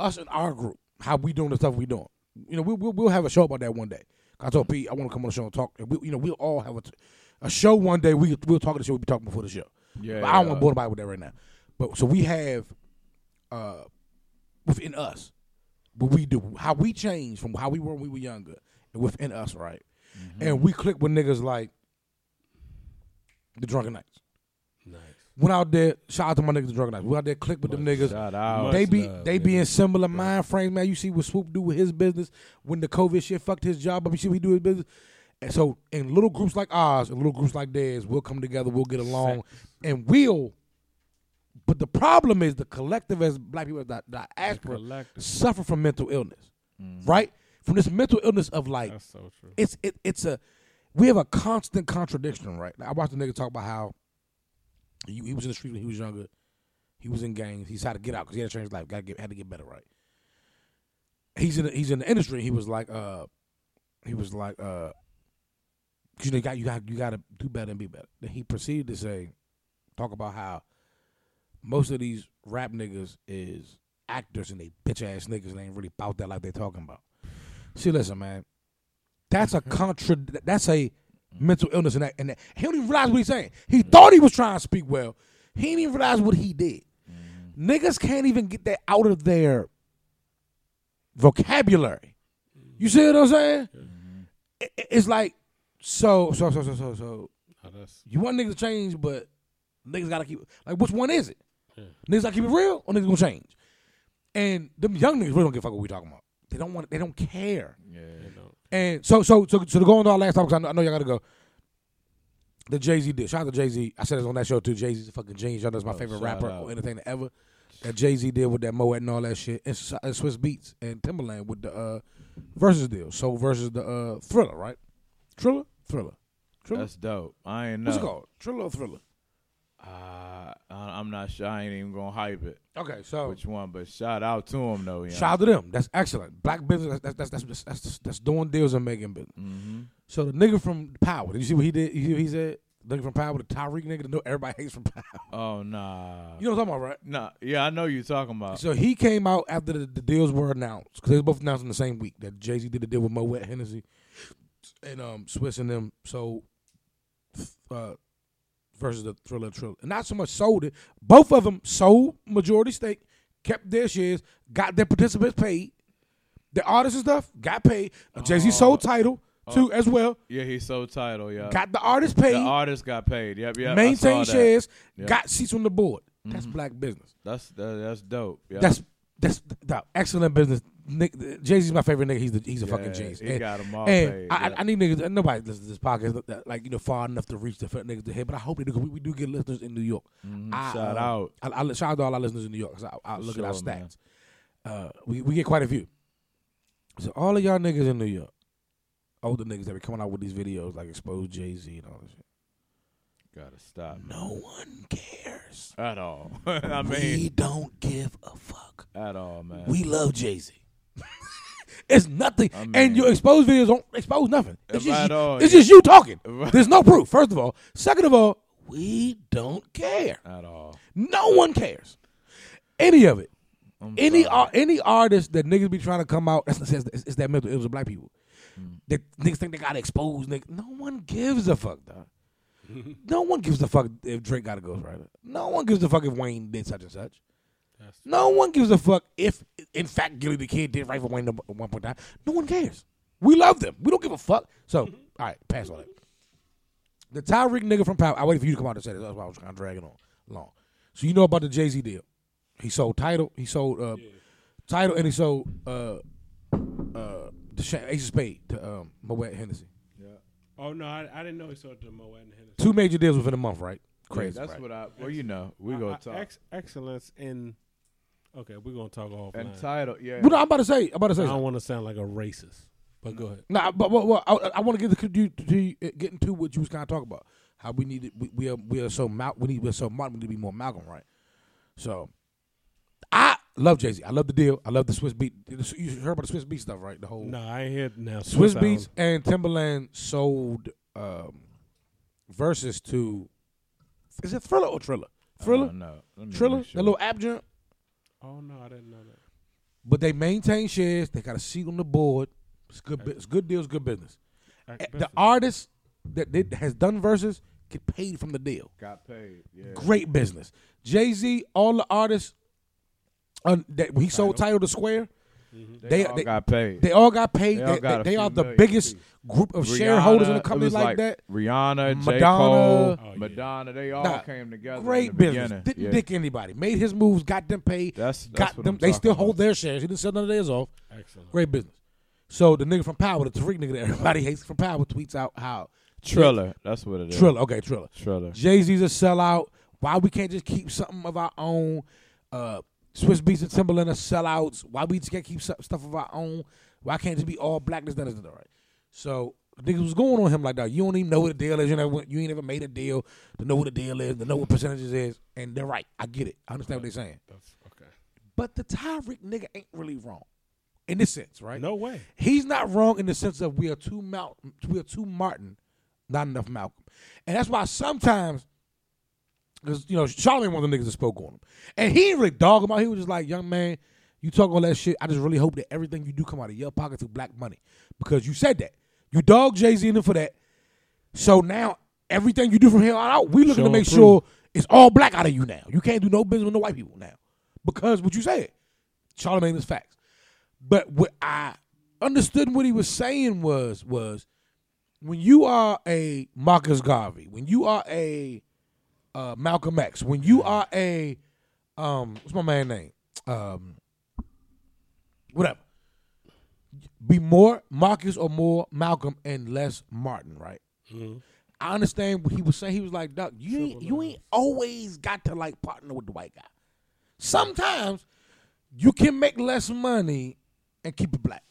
us in our group, how we doing the stuff we doing. You know, we'll have a show about that one day. I told Pete, I want to come on the show and talk. And we'll all have a show one day. We'll talk the show. We'll be talking before the show. Yeah, but I don't want to bore nobody with that right now. But so we have within us But we do. How we changed from how we were when we were younger and within us, right? Mm-hmm. And we click with niggas like the Drunken Knights. Nice. Went out there, shout out to my niggas, the Drunken Knights. We out there, click with them niggas. Shout out. They be in similar mind frames, man. You see what Swoop do with his business when the COVID shit fucked his job up. You see what he do with his business. And so in little groups like ours and little groups like theirs, we'll come together, we'll get along, and we'll. But the problem is the collective as black people, the aspirant, suffer from mental illness, right? From this mental illness of like, that's so true. We have a constant contradiction, right? Like I watched a nigga talk about how he was in the street when he was younger, he was in gangs, he had to get out because he had to change his life, had to get better, right? He's in the industry. He was like, you know, you got to do better and be better. Then he proceeded to talk about how most of these rap niggas is actors and they bitch ass niggas and they ain't really about that like they talking about. See, listen, man, that's a mental illness and that. He don't even realize what he's saying. He thought he was trying to speak well. He didn't even realize what he did. Mm-hmm. Niggas can't even get that out of their vocabulary. You see what I'm saying? Mm-hmm. It's like so. You want niggas to change, but niggas gotta keep like which one is it? Yeah. Niggas gotta keep it real or niggas gonna change? And them young niggas really don't give a fuck what we talking about. They don't want it, they don't care. Yeah, they don't. And so to go on to our last topic, I know y'all gotta go. The Jay-Z did. Shout out to Jay-Z. I said this on that show too. Jay-Z's a fucking genius. Y'all know it's my favorite rapper or anything ever. That Jay-Z did with that Moet and all that shit. And Swiss Beats and Timbaland with the Versus deal. So Versus the Thriller, right? Triller? That's dope. I ain't know. What's it called? Triller or Thriller? I'm not sure. I ain't even gonna hype it. Okay, so which one? But shout out to them though. Shout out to them. That's excellent. Black business. That's doing deals and making business. Mm-hmm. So the nigga from Power. Did you see what he did? You see what he said? The nigga from Power, the Tariq nigga. No, everybody hates from Power. Oh nah. You know what I'm talking about, right? Nah. Yeah, I know you're talking about. So he came out after the deals were announced because they were both announced in the same week that Jay-Z did a deal with Moet Hennessy and Swiss and them. So. Versus the Thriller. Not so much sold it. Both of them sold majority stake, kept their shares, got their participants paid. The artists and stuff got paid. Jay-Z sold title too as well. Yeah, he sold title, yeah. Got the artists paid. The artists got paid, yep. Maintained shares, got seats on the board. That's black business. That's dope. Yep. That's excellent business. Jay-Z's my favorite nigga. He's a fucking genius. He got them all. And paid, I need niggas. Nobody listens to this podcast far enough to reach the niggas to hear. But I hope they do. Cause we do get listeners in New York. Shout out. I shout out to all our listeners in New York. Cause I look at our stats. We get quite a few. So all of y'all niggas in New York, older niggas that be coming out with these videos like expose Jay-Z and all this shit. Gotta stop. No one cares at all. I mean, we don't give a fuck at all, man. We love Jay-Z. It's nothing, I mean, and your exposed videos don't expose nothing. It's just you talking. There's no proof. First of all, second of all, we don't care at all. No one cares any of it. Any artist that niggas be trying to come out, it's that mental illness of black people. That niggas think they gotta expose niggas. No one gives a fuck, dog. No one gives a fuck if Drake got a ghostwriter. No one gives a fuck if Wayne did such and such. No one gives a fuck if, in fact, Gilly the Kid did write for Wayne at 1.9. No one cares. We love them. We don't give a fuck. So, all right, pass on it. The Tariq nigga from Power, I waited for you to come out and say this. That's why I was kind of dragging on long. So you know about the Jay-Z deal. He sold title. He sold title, and he sold the Ace of Spade to Moet Hennessy. Oh, no, I didn't know he sold to Moet and Hennessy. Two major deals within a month, right? Crazy. Yeah, that's right. We're going to talk. Excellence in, okay, we're going to talk offline. And title, yeah. But no, I'm about to say. I don't want to sound like a racist, but go ahead. Nah, but well, I want to get into what you was kind of talking about. How we need, we need to be more Malcolm, right? So, I love Jay-Z. I love the deal. I love the Swiss Beat. You heard about the Swiss Beat stuff, right? The whole. No, I ain't heard now. Swiss Beats and Timbaland sold Versus to. Is it Thriller or Triller? Thriller? No. Triller? Sure. That little app jump? Oh, no, I didn't know that. But they maintain shares. They got a seat on the board. It's good, it's good deals, good business. The artist that has done Versus get paid from the deal. Got paid, yeah. Great business. Jay-Z, all the artists. When he sold title to Square, Mm-hmm. They all got paid. They all got paid. They are the biggest group of shareholders in a company like that. Rihanna, Madonna, J. Cole, Madonna, they all came together. Great business. Didn't dick anybody. Made his moves, got them paid. That's what I'm they still hold their shares. He didn't sell none of theirs off. Excellent. Great business. So the nigga from Power, the Tariq nigga that everybody hates from Power, tweets out how. Triller. That's what it is. Triller. Jay-Z's a sellout. Why we can't just keep something of our own? Swiss Beats and Timbaland are sellouts. Why we just can't keep stuff of our own? Why can't it just be all black? This, that, is all right. So niggas was going on him like that. You don't even know what the deal is. You ain't ever made a deal to know what the deal is, to know what percentages is. And they're right. I get it. I understand what they're saying. That's okay. But the Tariq nigga ain't really wrong in this sense, right? No way. He's not wrong in the sense of we are too Martin, not enough Malcolm. And that's why sometimes, because, you know, Charlamagne one of the niggas that spoke on him. And he didn't really dog him out. He was just like, young man, you talk all that shit. I just really hope that everything you do come out of your pocket through black money. Because you said that. You dog Jay-Z in him for that. So now everything you do from here on out, we looking to make sure it's all black out of you now. You can't do no business with no white people now. Because what you said, Charlamagne is facts. But what I understood what he was saying was when you are a Marcus Garvey, when you are a Malcolm X, when you are a what's my man's name? Whatever. Be more Marcus or more Malcolm and less Martin, right? Mm-hmm. I understand what he was saying. He was like, Doc, you ain't always got to like partner with the white guy. Sometimes you can make less money and keep it black.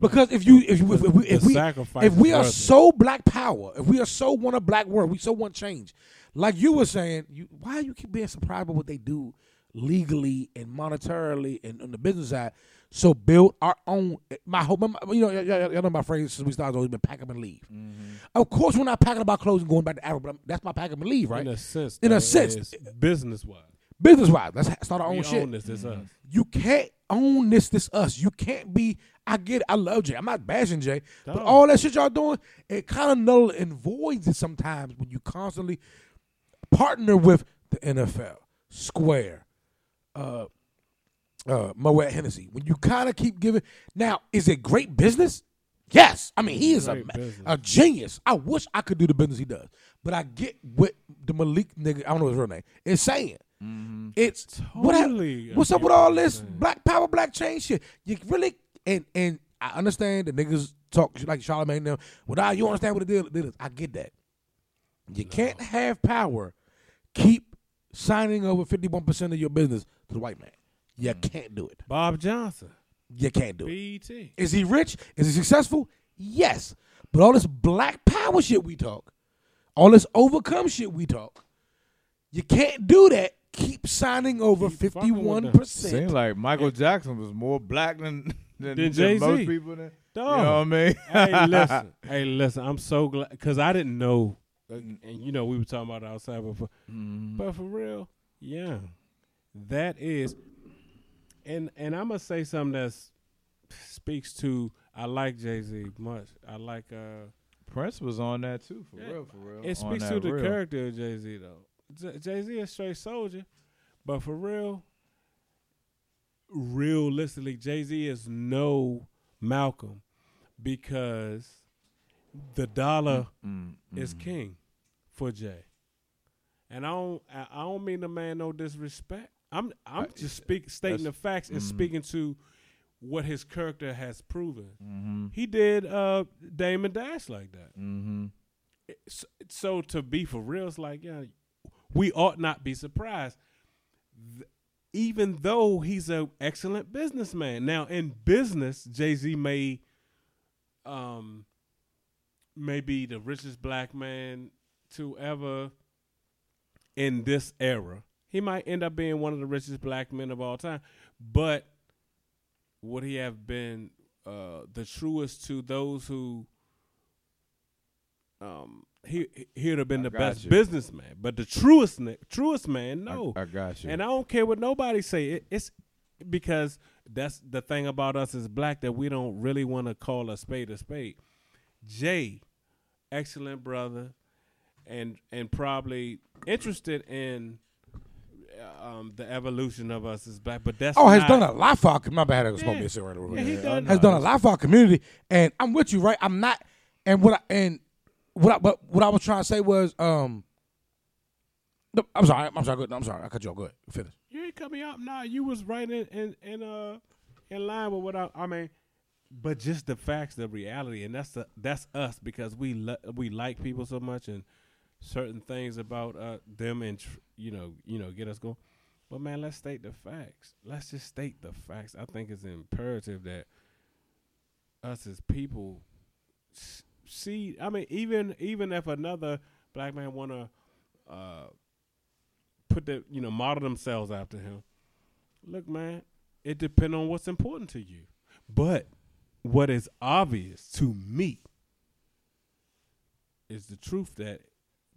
Because if we are so black power, if we are so want a black world, we so want change. Like you were saying, why you keep being surprised by what they do legally and monetarily and on the business side? So build our own. My hope, y'all know my phrase since we started. Always been pack up and leave. Mm-hmm. Of course, we're not packing up our clothes and going back to Africa. That's my pack up and leave, right? In a sense, business wise, let's start our own shit. Own this us. You can't own this us. You can't be. I get it. I love Jay. I'm not bashing Jay. But all that shit y'all doing, it kind of null and voids it sometimes when you constantly partner with the NFL, Square, Moet Hennessy. When you kind of keep giving. Now, is it great business? Yes. I mean, he is a genius. I wish I could do the business he does. But I get what the Malik nigga, I don't know his real name, is saying. Mm, it's totally what's up with all this black power, black change shit? You really. And I understand the niggas talk like Charlamagne now. Well, you understand what the deal is. I get that. You can't have power, keep signing over 51% of your business to the white man. You can't do it. Bob Johnson. You can't do it. BET. Is he rich? Is he successful? Yes. But all this black power shit we talk, all this overcome shit we talk, you can't do that. Keep signing over 51%. Seems like Michael Jackson was more black than Jay-Z. Most people that, you know what I mean? Hey, listen, I'm so glad, because I didn't know, and you know, we were talking about it outside before, but for real, yeah, that is, and I'm going to say something that speaks to, I like Jay-Z much. I like, Prince was on that too, for real. It speaks to the character of Jay-Z though. Jay-Z is straight soldier, but for real, realistically, Jay-Z is no Malcolm because the dollar is king for Jay. And I don't mean the man no disrespect. I'm just stating the facts and speaking to what his character has proven. Mm-hmm. He did Damon Dash like that. Mm-hmm. So to be for real, it's like, yeah, we ought not be surprised. Even though he's an excellent businessman. Now, in business, Jay-Z may be the richest black man to ever in this era. He might end up being one of the richest black men of all time. But would he have been the truest to those who he'd have been the best businessman, but the truest man, no. I got you. And I don't care what nobody say. It's because that's the thing about us as black that we don't really want to call a spade a spade. Jay, excellent brother, and probably interested in the evolution of us as black, but that's has done a lot for our community. My bad, I was smoking a cigarette real quick. Has done a lot for our community, and I'm with you, right? I'm not, what I was trying to say was, I'm sorry, I cut you off. Go ahead, finish. You ain't cut me off. Nah, you was right in line with what I mean. But just the facts, the reality, and that's us, because we like people so much and certain things about them, and you know, get us going. But man, let's state the facts. Let's just state the facts. I think it's imperative that us as people see. I mean, even if another black man wanna put the model themselves after him. Look, man, it depends on what's important to you, but. What is obvious to me is the truth that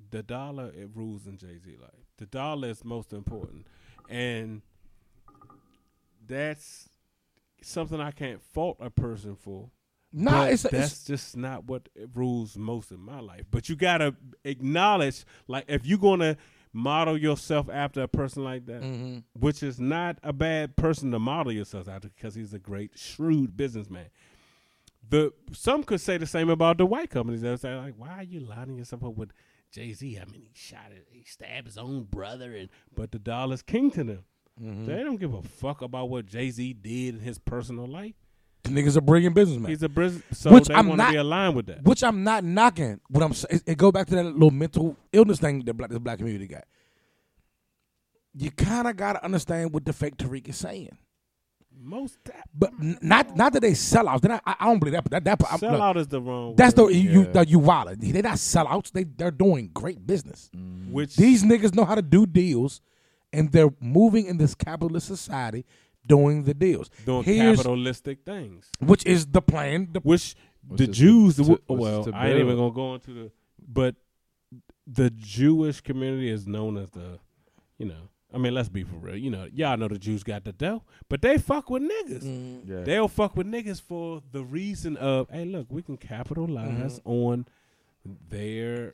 the dollar, it rules in Jay-Z life. The dollar is most important. And that's something I can't fault a person for. Nah, that's just not what rules most in my life. But you got to acknowledge, like, if you're going to model yourself after a person like that, mm-hmm. which is not a bad person to model yourself after because he's a great, shrewd businessman. Some could say the same about the white companies. They'll say, like, why are you lining yourself up with Jay-Z? I mean, he stabbed his own brother, but the dollar's king to them. Mm-hmm. They don't give a fuck about what Jay-Z did in his personal life. The nigga's a brilliant businessman. He's a businessman, so which they want to be aligned with that. Which I'm not knocking. What I'm saying, it go back to that little mental illness thing that the black community got. You kind of got to understand what the fake Tariq is saying. But not that they sellouts. I don't believe that. But that sellout is the wrong. That's word. You wallet. They're not sellouts. They're doing great business. Mm. Which these niggas know how to do deals, and they're moving in this capitalist society. Doing the deals. Doing capitalistic things. Which is the plan. Which the Jews... I ain't even going to go into the... But the Jewish community is known as the... I mean, let's be for real. Y'all know the Jews got the dough, but they fuck with niggas. Mm. Yeah. They'll fuck with niggas for the reason of, hey, look, we can capitalize on their...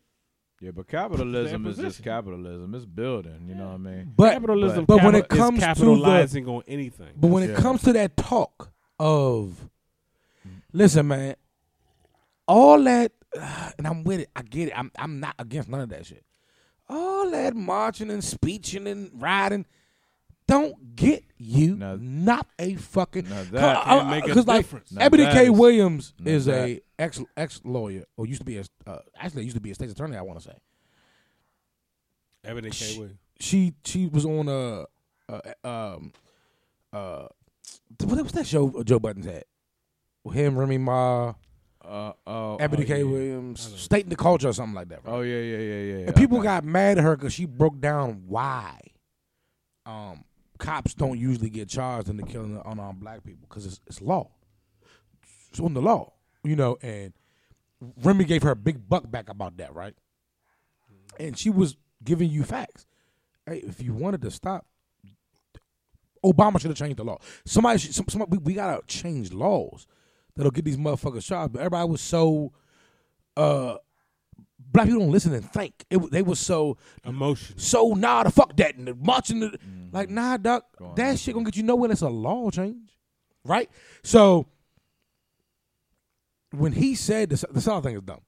Yeah, but capitalism is just capitalism. It's building, know what I mean? But capitalism but when it comes is capitalizing on anything. But when it comes to that talk of, listen, man, all that, and I'm with it. I get it. I'm not against none of that shit. All that marching and speeching and riding don't get you not a fucking... Now that can't make a difference. Like, Ebony K. Williams is a... ex-lawyer, or used to be a state's attorney, I want to say. Ebony K. Williams. She was on what was that show Joe Budden had? Him, Remy Ma, Ebony K. Williams, State in the Culture or something like that. Right? Oh yeah. And people got mad at her because she broke down why cops don't usually get charged in the killing of unarmed black people because it's law. It's on the law. And Remy gave her a big buck back about that, right? And she was giving you facts. Hey, if you wanted to stop, Obama should have changed the law. We gotta change laws that'll get these motherfuckers charged. But everybody was so, black people don't listen and think. They were so emotional. So nah, the fuck that, and marching like nah, dog. That shit gonna get you nowhere. That's a law change, right? So. When he said the solid thing is dumb,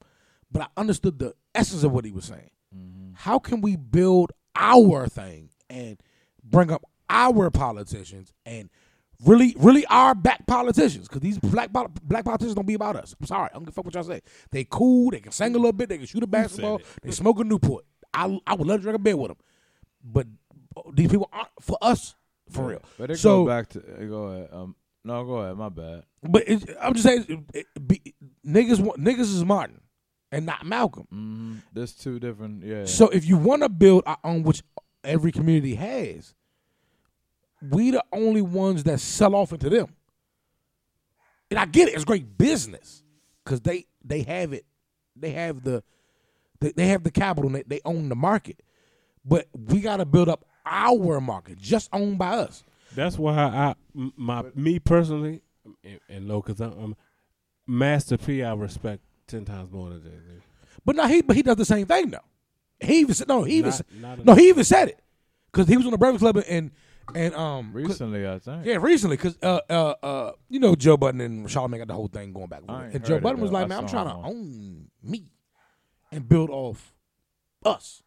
but I understood the essence of what he was saying. Mm-hmm. How can we build our thing and bring up our politicians and really our black politicians? Because these black politicians don't be about us. I'm sorry, I don't give a fuck what y'all say. They cool, they can sing a little bit, they can shoot a basketball, they smoke a Newport. I would love to drink a beer with them, but these people aren't for us for real. But it goes back to go ahead. No, go ahead. My bad. But I'm just saying, niggas is Martin and not Malcolm. Mm-hmm. That's two different. Yeah. So if you want to build on which every community has, we the only ones that sell off into them. And I get it. It's great business because they have it. They have the capital. And they own the market. But we got to build up our market, just owned by us. That's why me personally, and Low, because I'm Master P, I respect 10 times more than Jay-Z. But he does the same thing though. He even said it. because he was on the Breakfast Club and recently, I think. Yeah, recently, because you know, Joe Budden and Charlamagne got the whole thing going back, and Joe Budden was like, "Man, I'm trying to own me and build off us,"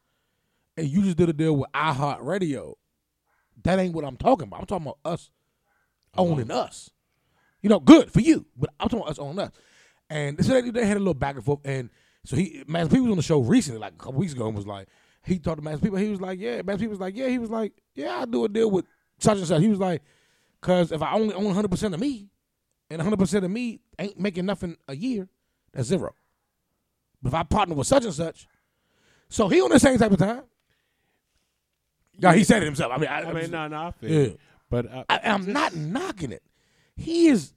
and you just did a deal with iHeartRadio. That ain't what I'm talking about. I'm talking about us owning us. You know, good for you, but I'm talking about us owning us. And so they had a little back and forth, and so Master P was on the show recently, like a couple weeks ago, and was like, he talked to Master P, he was like, yeah, Master P was like, yeah, he was like, yeah, I do a deal with such and such. He was like, because if I only own 100% of me, and 100% of me ain't making nothing a year, that's zero. But if I partner with such and such, so he on the same type of time. No, he said it himself. I mean, I feel it. But I'm not knocking it. He is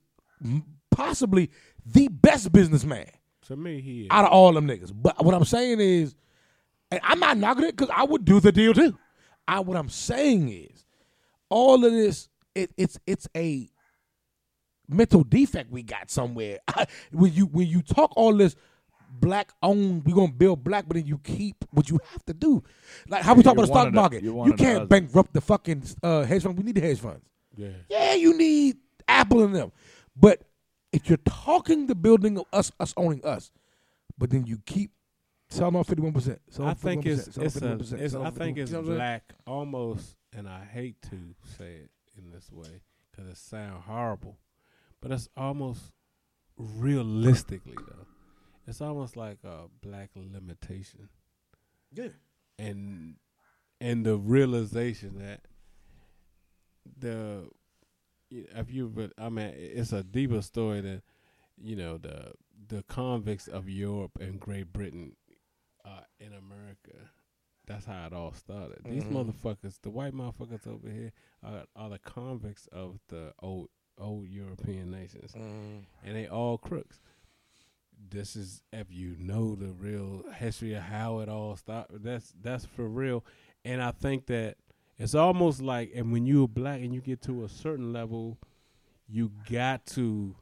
possibly the best businessman. To me, he is. Out of all them niggas. But what I'm saying is, and I'm not knocking it because I would do the deal too. What I'm saying is, all of this, it's a mental defect we got somewhere. When you talk all this black owned, we're going to build black, but then you keep what you have to do. Like how we talk about the stock market. You can't bankrupt the fucking hedge fund. We need the hedge funds. Yeah, you need Apple and them. But if you're talking the building of us owning us, but then you keep selling off 51%. I think it's black almost, and I hate to say it in this way because it sounds horrible, but it's almost realistically though. It's almost like a black limitation. Yeah. And the realization that it's a deeper story that, you know, the convicts of Europe and Great Britain in America. That's how it all started. Mm-hmm. These motherfuckers, the white motherfuckers over here are the convicts of the old European nations. Mm-hmm. And they all crooks. This is if you know the real history of how it all started. That's for real. And I think that it's almost like, and when you're black and you get to a certain level, you got to,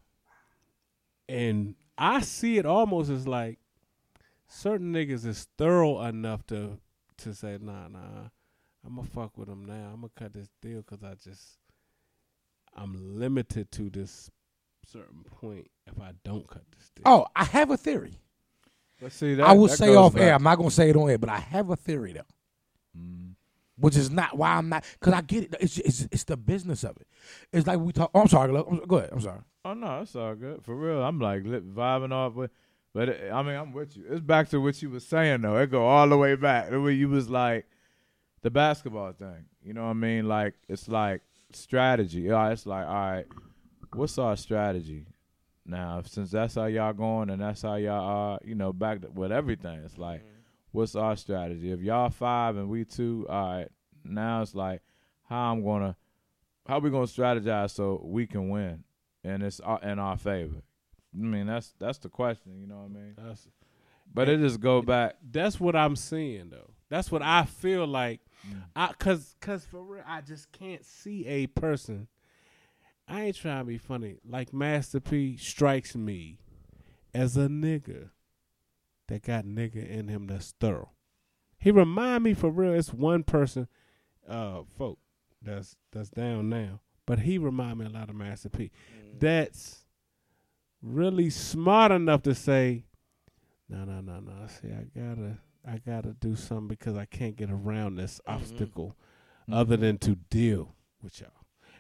and I see it almost as like certain niggas is thorough enough to say, nah, I'm going to fuck with them now. I'm going to cut this deal because I'm limited to this certain point if I don't cut this deal. Oh, I have a theory. Let's see that. I will say off air. I'm not going to say it on air, but I have a theory, though. Mm. Which is not why I'm not, because I get it. It's the business of it. It's like we talk. Oh, I'm sorry. Go ahead. I'm sorry. Oh, no, it's all good. For real, I'm like vibing off with, but I'm with you. It's back to what you was saying, though. It go all the way back. The way you was like, the basketball thing. You know what I mean? Like, it's like strategy. It's like, all right, what's our strategy now? Since that's how y'all going and that's how y'all are, you know, back with everything. It's like, what's our strategy? If y'all 5 and we 2, all right, now it's like how we gonna strategize so we can win and it's in our favor. I mean, that's the question. You know what I mean? But it just go back. That's what I'm seeing though. That's what I feel like. Cause for real, I just can't see a person. I ain't trying to be funny. Like Master P strikes me as a nigga that got nigga in him that's thorough. He remind me for real. It's one person, folk, that's down now. But he remind me a lot of Master P. That's really smart enough to say, no. See, I gotta do something because I can't get around this obstacle other than to deal with y'all.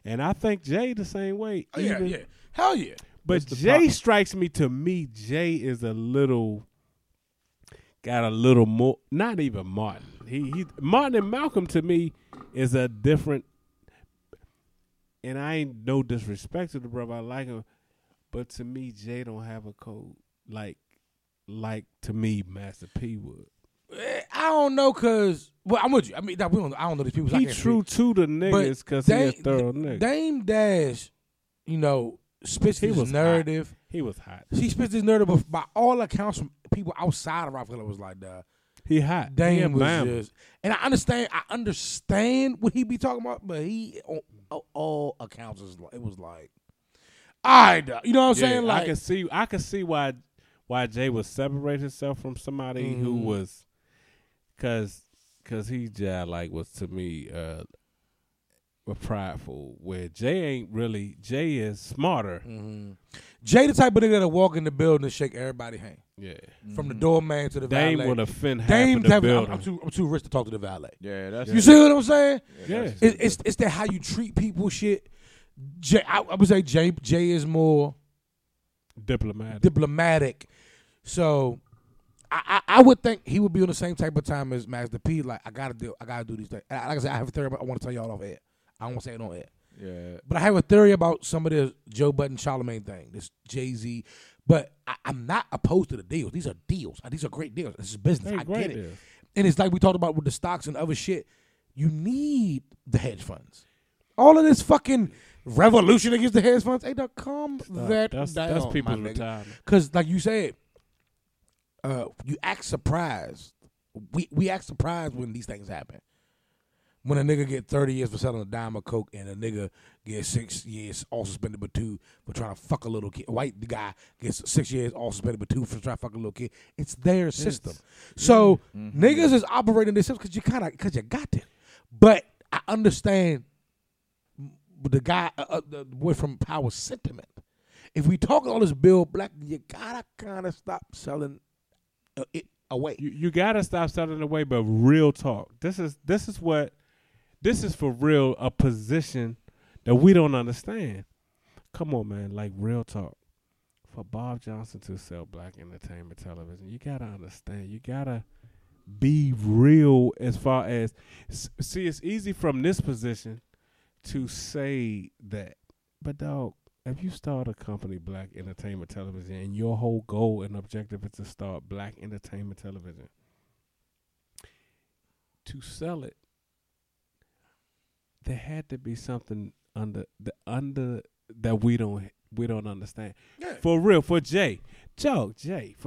And I think Jay the same way. Oh, yeah. Hell yeah. But Jay strikes me, to me, Jay is a little, got a little more, not even Martin. He Martin and Malcolm to me is a different, and I ain't no disrespect to the brother. I like him. But to me, Jay don't have a code like to me, Master P would. I don't know, cause I'm with you. I mean, I don't know these people. So he true to the niggas, cause he a thorough nigga. Dame Dash, you know, spits his narrative. Hot. He was hot. She spits his narrative, but by all accounts, from people outside of Rockefeller was like, "Duh, he hot." Dame was just, and I understand what he be talking about, but he on all accounts is like, it was like, all right, you know what I'm saying? Like, I can see why Jay would separate himself from somebody who was. Because Because he just like was to me prideful, where Jay ain't really. Jay is smarter. Mm-hmm. Jay the type of nigga that'll walk in the building and shake everybody hand. Yeah. Mm-hmm. From the doorman to the valet. Dame would offend half of the building. I'm too rich to talk to the valet. Yeah, that's You see what I'm saying? Yeah. It's that how you treat people shit. Jay, I would say Jay is more diplomatic. So I would think he would be on the same type of time as Master P. Like, I gotta do these things. Like I said, I have a theory about, I want to tell y'all off air. I don't want to say it on air. Yeah. But I have a theory about some of the Joe Budden, Charlamagne thing, this Jay-Z. But I'm not opposed to the deals. These are deals. These are great deals. This is business. I get it. Deals. And it's like we talked about with the stocks and other shit. You need the hedge funds. All of this fucking revolution against the hedge funds. Hey, dog, calm down. That's people's retirement. Because, like you said, you act surprised. We act surprised when these things happen. When a nigga get 30 years for selling a dime of coke, and a nigga gets 6 years all suspended but 2 for trying to fuck a little kid. A white guy gets 6 years all suspended but 2 for trying to fuck a little kid. It's their system. So niggas is operating this system because you got it. But I understand the guy, the boy from Power sentiment. If we talking all this Bill Black, you gotta kind of stop selling it away. You gotta stop selling it away. But real talk, this is for real a position that we don't understand. Come on, man, like real talk. For Bob Johnson to sell Black entertainment television, you gotta understand. You gotta be real as far as see. It's easy from this position to say that, but dog. If you start a company, Black Entertainment Television, and your whole goal and objective is to start Black Entertainment Television, to sell it, there had to be something under that we don't understand. Yeah. For real, for Jay, for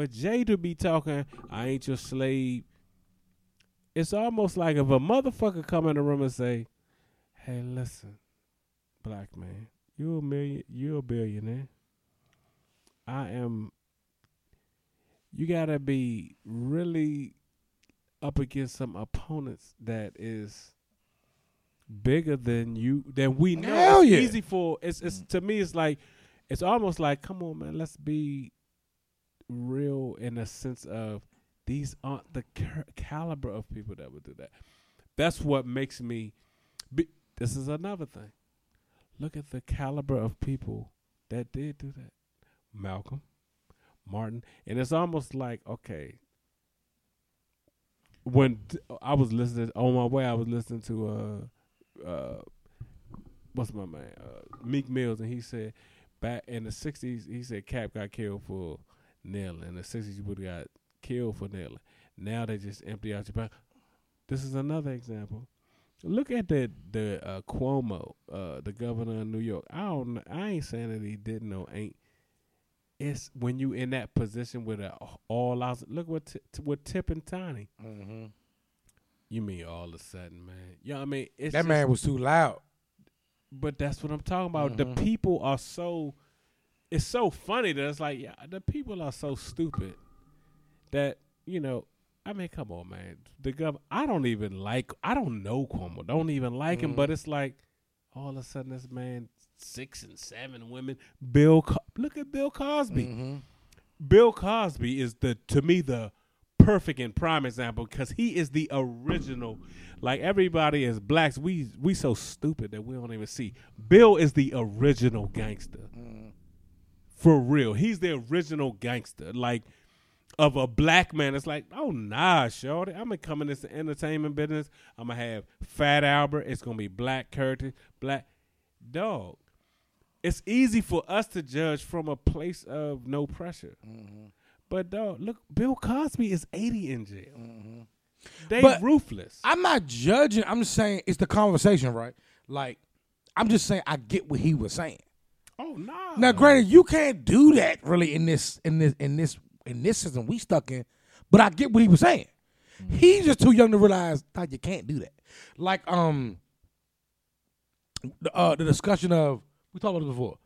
Jay to be talking, I ain't your slave. It's almost like if a motherfucker come in the room and say, "Hey, listen, Black man. You're a billionaire. You gotta be really up against some opponents that is bigger than you, that we know." Hell it's yeah. Easy for it's to me it's like it's almost like, come on man, let's be real in a sense of these aren't the caliber of people that would do that. That's what makes me this is another thing. Look at the caliber of people that did do that. Malcolm, Martin. And it's almost like, okay, when I was listening, on my way, I was listening to, what's my man, Meek Mills, and he said, back in the 60s, he said Cap got killed for nailing. In the 60s, you would have got killed for nailing. Now they just empty out your back. This is another example. Look at the Cuomo, the governor of New York. I ain't saying that he didn't or ain't. It's when you in that position with all out. Look with Tip and Tiny. Mm-hmm. You mean all of a sudden, man? You know what I mean? It's that just, man was too loud. But that's what I'm talking about. Mm-hmm. The people are so. It's so funny that it's like, yeah, the people are so stupid that you know. I mean, come on, man. The I don't know Cuomo. Don't even like him. But it's like, all of a sudden, this man 6 and 7 women. Look at Bill Cosby. Mm-hmm. Bill Cosby is to me the perfect and prime example because he is the original. Like everybody as Blacks, we so stupid that we don't even see. Bill is the original gangster, for real. He's the original gangster. Like. Of a Black man, it's like, oh nah, shorty. I'm gonna come in this entertainment business. I'm gonna have Fat Albert. It's gonna be Black Curtis, Black dog. It's easy for us to judge from a place of no pressure, but dog, look, Bill Cosby is 80 in jail. Mm-hmm. They but ruthless. I'm not judging. I'm just saying it's the conversation, right? Like, I'm just saying I get what he was saying. Oh no. Nah. Now, granted, you can't do that really in this system we stuck in, but I get what he was saying. Mm-hmm. He's just too young to realize that you can't do that. Like the discussion of, we talked about it before.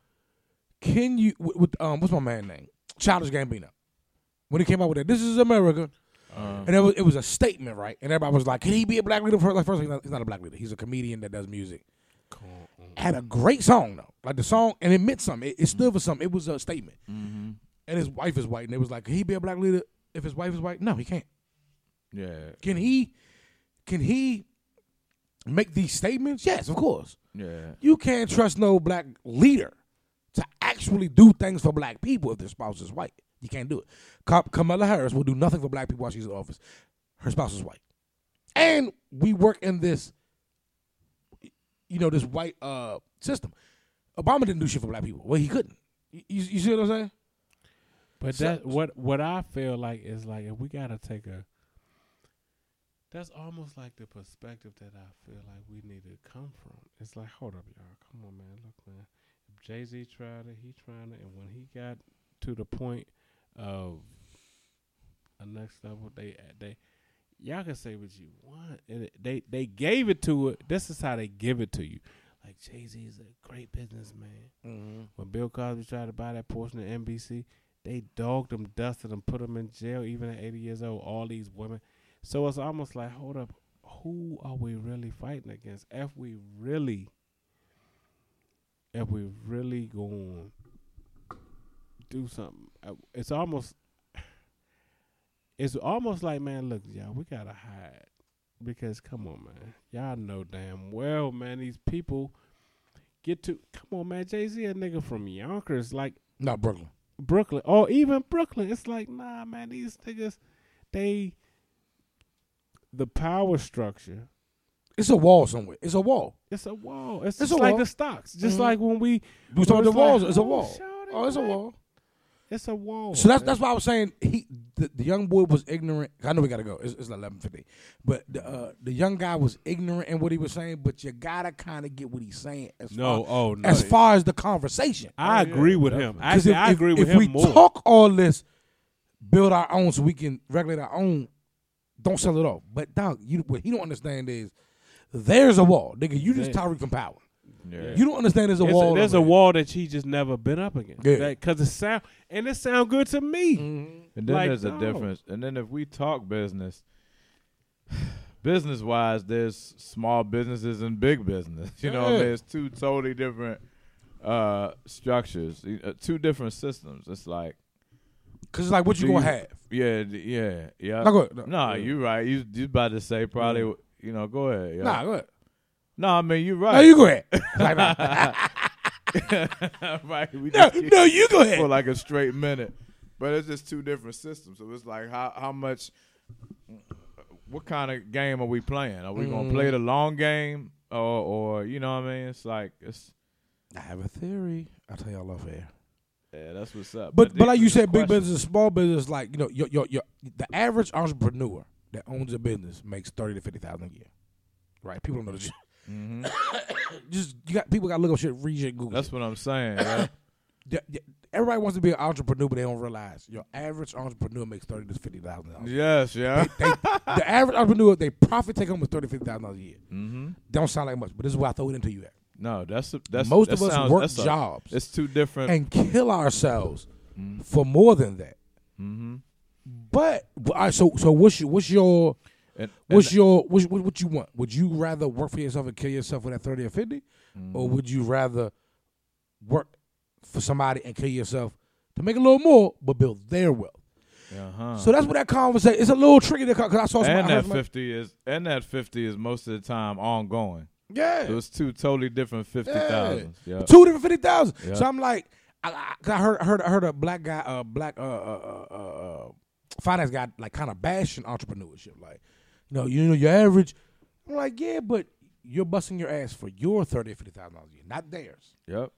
Can you, with what's my man's name? Childish Gambino. When he came out with that, "This Is America," And it was a statement, right? And everybody was like, "Can he be a black leader?" First, he's not a black leader. He's a comedian that does music. Cool. Had a great song though, like the song, and it meant something. It stood for something. It was a statement. Mm-hmm. And his wife is white, and it was like, "Can he be a black leader if his wife is white?" No, he can't. Yeah. Can he make these statements? Yes, of course. Yeah. You can't trust no black leader to actually do things for black people if their spouse is white. You can't do it. Kamala Harris will do nothing for black people while she's in office. Her spouse is white. And we work in this, you know, this white system. Obama didn't do shit for black people. Well, he couldn't. You see what I'm saying? But so, that what I feel like is like if we got to take a, that's almost like the perspective that I feel like we need to come from. It's like, hold up, y'all. Come on, man. Look, man. If Jay-Z tried it, he tried it. And when he got to the point of a next level, they y'all can say what you want. And they gave it to it. This is how they give it to you. Like, Jay-Z is a great businessman. Mm-hmm. When Bill Cosby tried to buy that portion of NBC, they dogged him, dusted him, put him in jail, even at 80 years old, all these women. So it's almost like, hold up, who are we really fighting against? If we really going to do something, it's almost like, man, look, y'all, we gotta hide because, come on, man, y'all know damn well, man, these people get to, come on, man, Jay-Z a nigga from Yonkers, like not Brooklyn, or even Brooklyn. It's like, nah, man, these niggas, they. The power structure. It's a wall somewhere. It's a wall. It's just like the stocks. Just like when we talking about the walls. It's a wall. Oh, it's a wall. It's a wall. So that's why I was saying the young boy was ignorant. I know we gotta go. It's 11:50. But the young guy was ignorant in what he was saying. But you gotta kind of get what he's saying. As far as the conversation, I agree with him. Actually, I agree with him more. If we talk all this, build our own, so we can regulate our own. Don't sell it off. But, dog, what he don't understand is there's a wall. Nigga, you just Tariq from Power. Yeah. You don't understand there's a wall. There's a wall that he just never been up against. Yeah. Because it sound good to me. Mm-hmm. And then like, there's a difference. And then if we talk business-wise, there's small businesses and big business. You know what I mean? It's two totally different structures, two different systems. It's like. Because it's like, what you going to have? Yeah. No, go ahead. No, you're right. You about to say probably, you know, go ahead. Yeah. Nah, go ahead. No, I mean, you're right. No, you go ahead. Right. No, you go ahead. For like a straight minute. But it's just two different systems. So it's like, how much, what kind of game are we playing? Are we going to play the long game? Or, you know what I mean? It's like, I have a theory. I'll tell y'all off air. Yeah, that's what's up. But like you said, big business, small business, like, you know, your the average entrepreneur that owns a business makes $30,000 to $50,000 a year, right? People don't know the shit. Mm-hmm. Just people got to look up shit, read shit, Google. That's what I'm saying. Right? Everybody wants to be an entrepreneur, but they don't realize your average entrepreneur makes $30,000 to $50,000. Yes, yeah. The average entrepreneur, they profit take home is $30,000 to $50,000 a year. Mm-hmm. Don't sound like much, but this is where I throw it into you at. No, that's most of us work jobs. It's too different, and kill ourselves for more than that. Mm-hmm. But so what you want? Would you rather work for yourself and kill yourself with that 30 or 50, or would you rather work for somebody and kill yourself to make a little more but build their wealth? Uh-huh. So that's what that conversation. It's a little tricky because I saw somebody. And that 50 is most of the time ongoing. Yeah, so it was two totally different 50,000. Yeah. Yep. Two different 50,000. Yep. So I'm like, I heard a black guy, finance guy, like kind of bashing entrepreneurship, like, you know, your average. I'm like, yeah, but you're busting your ass for your $30,000 or $50,000 a year, not theirs. Yep.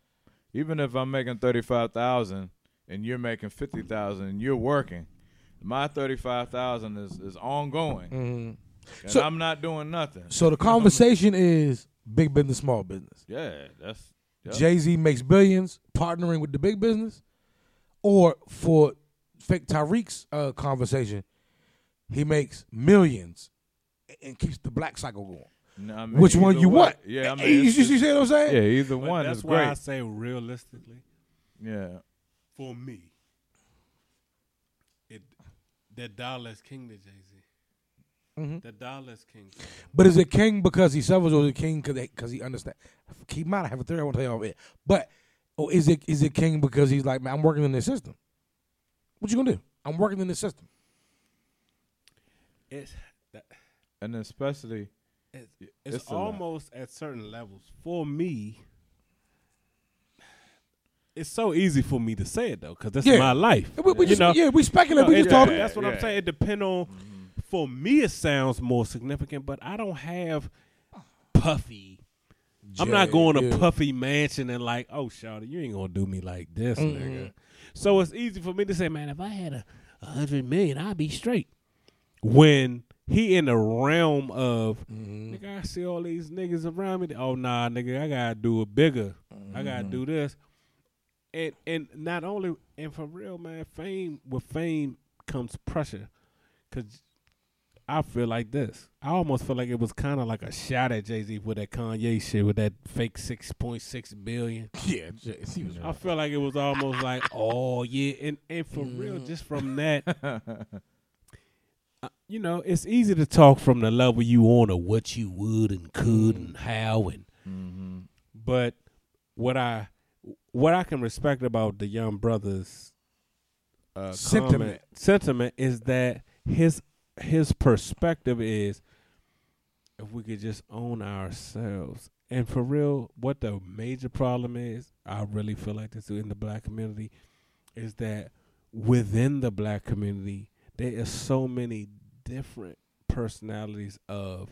Even if I'm making 35,000 and you're making 50,000 and you're working, my 35,000 is ongoing. Mm-hmm. And so, I'm not doing nothing. So the conversation is big business, small business. Yeah, Jay-Z makes billions partnering with the big business, or for fake Tariq's conversation, he makes millions and keeps the black cycle going. No, I mean, which one you want? Yeah, I mean, you see what I'm saying? Yeah, either one. That's why I say realistically. Yeah, for me, That dollar is king to Jay-Z. Mm-hmm. The dollar is king. But is it king because he suffers, or is it king because he understands? Keep in mind, I have a theory I won't tell you all of it. But is it king because he's like, man, I'm working in this system. What you gonna do? I'm working in this system. It's that, and especially, it's almost at certain levels for me. It's so easy for me to say it though, because that's my life. We speculate. We just talking. That's what I'm saying. It depends on. For me, it sounds more significant, but I don't have puffy. I'm not going to puffy mansion and like, oh, shawty, you ain't going to do me like this, nigga. So it's easy for me to say, man, if I had $100 million, I'd be straight. When he in the realm of, nigga, I see all these niggas around me. Oh, nah, nigga, I got to do it bigger. I got to do this. And not only, and for real, man, with fame comes pressure. Because I feel like this. I almost feel like it was kind of like a shot at Jay-Z with that Kanye shit, with that fake $6.6 billion. Yeah, Jay-Z was right. I feel like it was almost like, oh, yeah. And for real, just from that, it's easy to talk from the level you on or what you would and could and how. And But what I can respect about the young brother's sentiment is that his perspective is, if we could just own ourselves. And for real, what the major problem is, I really feel like this in the black community, is that within the black community, there is so many different personalities of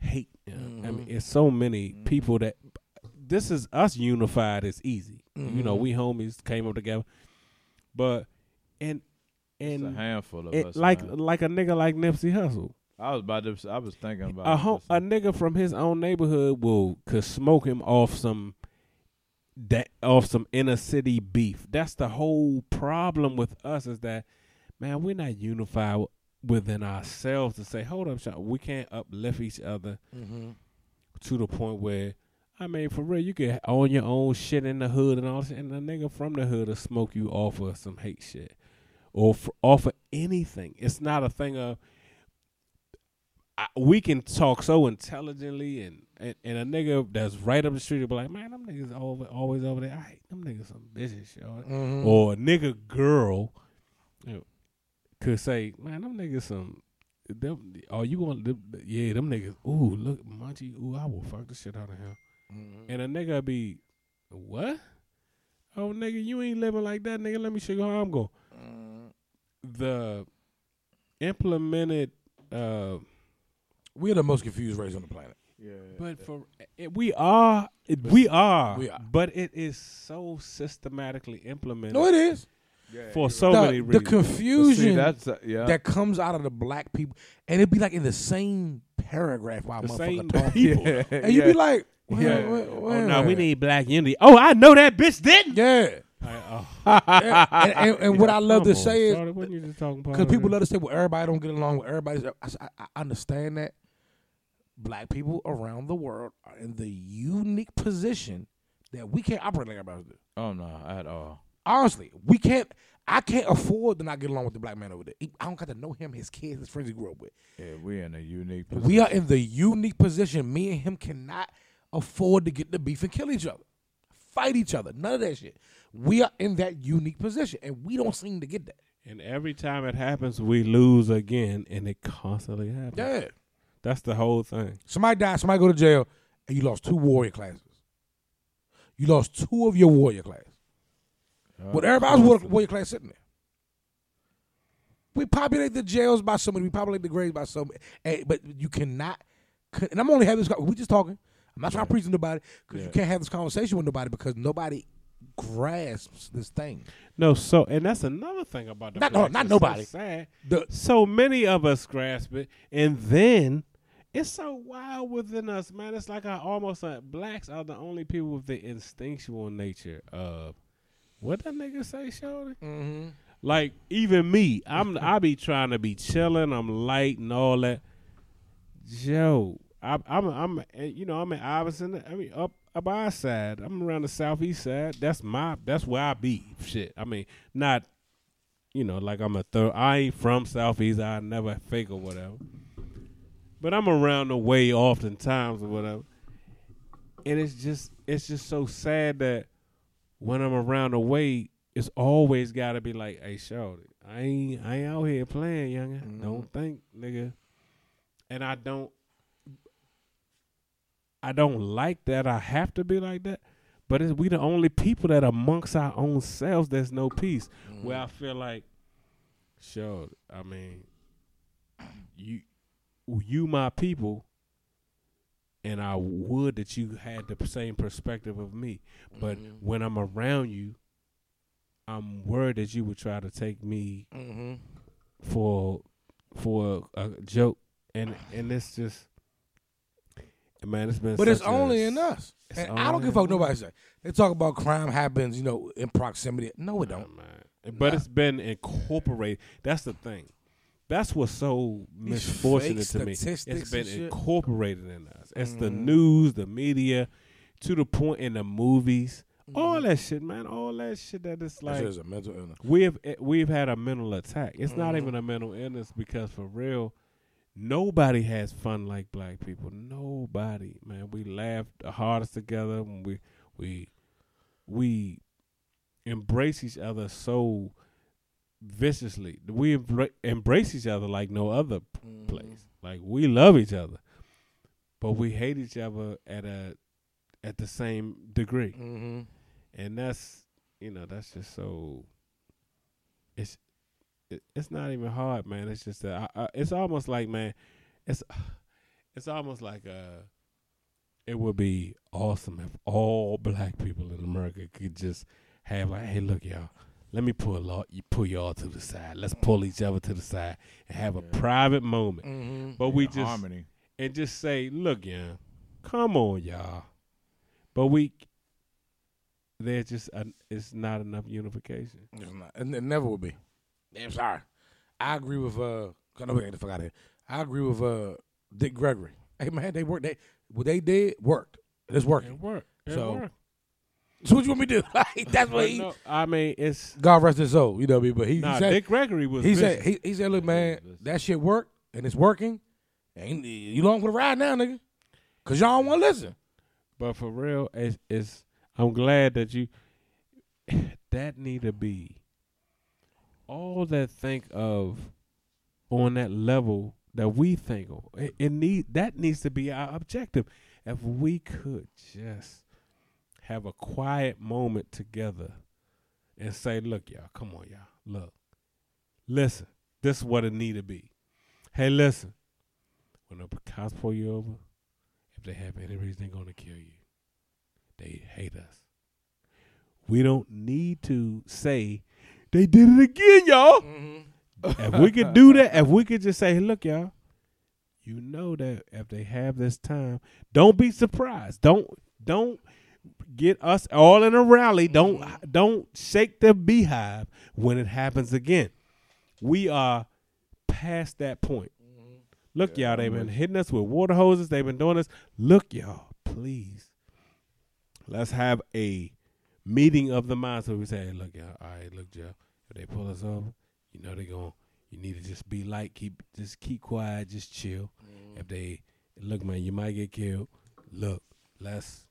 hate. I mean, it's so many people that, this is us unified is easy. We homies came up together. But, and it's a handful of us. Like a nigga like Nipsey Hussle. I was thinking about a nigga from his own neighborhood could smoke him off some inner city beef. That's the whole problem with us, is that, man, we're not unified within ourselves to say, hold up, Sean, we can't uplift each other to the point where, I mean, for real, you can own your own shit in the hood and all this, and a nigga from the hood will smoke you off of some hate shit. Or offer anything. It's not a thing of we can talk so intelligently, and a nigga that's right up the street will be like, man, them niggas always over there. I hate them niggas, some bitches, y'all. Or a nigga girl could say, man, them niggas some. Them niggas. Ooh, look, Munchie. Ooh, I will fuck the shit out of him. And a nigga be, what? Oh, nigga, you ain't living like that, nigga. Let me show you how I'm going. The implemented we're the most confused race on the planet. We are. But it is so systematically implemented. No, it is. Many reasons. The confusion that comes out of the black people, and it'd be like in the same paragraph while motherfucker talk people. And you'd be like, we need black unity. Oh, I know that bitch didn't. Yeah. And what I love to say is, because people love to say, well, everybody don't get along with everybody. I understand that black people around the world are in the unique position that we can't operate like everybody else do. Oh, no, at all. Honestly, we can't. I can't afford to not get along with the black man over there. I don't got to know him, his kids, his friends he grew up with. Yeah, we're in a unique position. We are in the unique position. Me and him cannot afford to get the beef and kill each other, fight each other, none of that shit. We are in that unique position, and we don't seem to get that. And every time it happens, we lose again, and it constantly happens. Yeah. That's the whole thing. Somebody died, somebody go to jail, and you lost two warrior classes. You lost two of your warrior class. With everybody's warrior class sitting there. We populate the jails by so many. We populate the graves by so many. But you cannot, and I'm only having this, we're just talking. I'm not trying to preach to nobody, because you can't have this conversation with nobody, because nobody grasps this thing. No, so, and that's another thing about the not nobody. So, so many of us grasp it, and then it's so wild within us, man. It's like blacks are the only people with the instinctual nature of what that nigga say, shorty. Mm-hmm. Like even me, I be trying to be chilling, I'm light and all that. Yo, I'm in Iverson. I mean, up our side. I'm around the southeast side. That's where I be. Shit. I mean, not you know, like I'm a third. I ain't from Southeast. I never fake or whatever. But I'm around the way oftentimes or whatever. And it's just so sad that when I'm around the way, it's always got to be like, hey, shorty, I ain't out here playing, youngin. Mm-hmm. Don't think, nigga. And I don't like that. I have to be like that. But we the only people that amongst our own selves, there's no peace. Mm-hmm. Where I feel like, sure, I mean, you my people, and I would that you had the same perspective of me. But mm-hmm. when I'm around you, I'm worried that you would try to take me mm-hmm. for a joke. And it's just, man, it's been. But it's only in us. And I don't give a fuck nobody say. They talk about crime happens, you know, in proximity. No, it don't. Man. But it's been incorporated. That's the thing. That's what's so misfortunate to me. It's been incorporated in us. It's the news, the media, to the point in the movies. All that shit, man. All that shit that it's like. That shit is a mental illness. We've had a mental attack. It's not even a mental illness because for real, nobody has fun like black people. Nobody, man. We laugh the hardest together. We embrace each other so viciously. We embrace each other like no other place. Like we love each other, but we hate each other at the same degree. Mm-hmm. And that's, you know, that's just so. It's not even hard, man. It's just that it's almost like, man, it's almost like it would be awesome if all black people in America could just have like, hey, look, y'all, let me pull y'all to the side. Let's pull each other to the side and have a private moment. Mm-hmm. But we just harmony. And just say, look, yeah, come on, y'all. But there's just it's not enough unification. It's not, and it never will be. Damn, sorry. I agree with I agree with Dick Gregory. Hey man, they worked. What they did worked. It's working. It worked. So what you want me to do? Like that's what he. No, I mean, it's God rest his soul. You know what I mean? But he said Dick Gregory was. He said he said, look, man, that shit worked and it's working. And you long for the ride now, nigga, because y'all don't want to listen. But for real, it's I'm glad that you. That need to be. All that think of on that level that we think of, that needs to be our objective. If we could just have a quiet moment together and say, look, y'all, come on, y'all. Look, listen, this is what it need to be. Hey, listen, when the cops pull you over, if they have any reason, they're going to kill you. They hate us. We don't need to say, they did it again, y'all. Mm-hmm. If we could do that, if we could just say, look, y'all, you know that if they have this time, don't be surprised. Don't get us all in a rally. Don't shake the beehive when it happens again. We are past that point. Mm-hmm. Look, y'all, they've been hitting us with water hoses. They've been doing this. Look, y'all, please, let's have a meeting of the minds. So we say, hey, look, y'all, all right, look, Joe, if they pull us over, you know they're going, you need to just be light, keep quiet, just chill. Mm-hmm. If they, look, man, you might get killed. Look, let's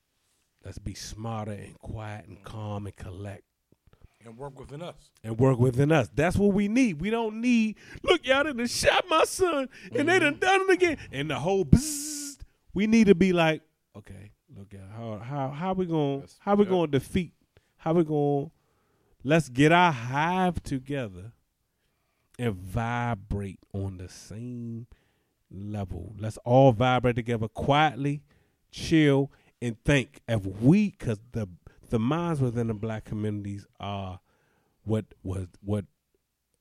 be smarter and quiet and calm and collect. And work within us. That's what we need. We don't need, look, y'all done shot my son, and they done it again. And the whole bzzz, we need to be like, okay, look, y'all, how we going to defeat. How we going? Let's get our hive together and vibrate on the same level. Let's all vibrate together quietly, chill, and think. If we, because the minds within the black communities are what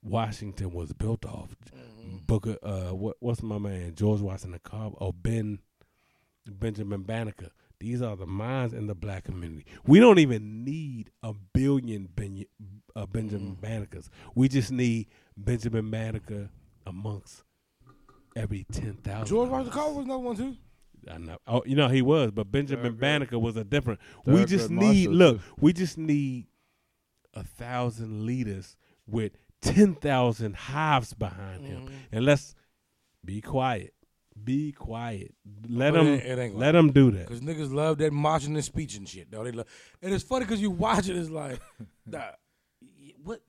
Washington was built off. Mm-hmm. Booker, what's my man George Washington Carver or Benjamin Banneker. These are the minds in the black community. We don't even need a billion Benjamin Bannekers. We just need Benjamin Banneker amongst every 10,000. George Washington Carver was another one too. I know. Oh, you know he was, but Benjamin Banneker was a different. We just need 1,000 leaders with 10,000 hives behind him. And let's be quiet. Be quiet. Let them do that. Because niggas love that marching and speech and shit. Though. They love. And it's funny because you watch it, it's like, what?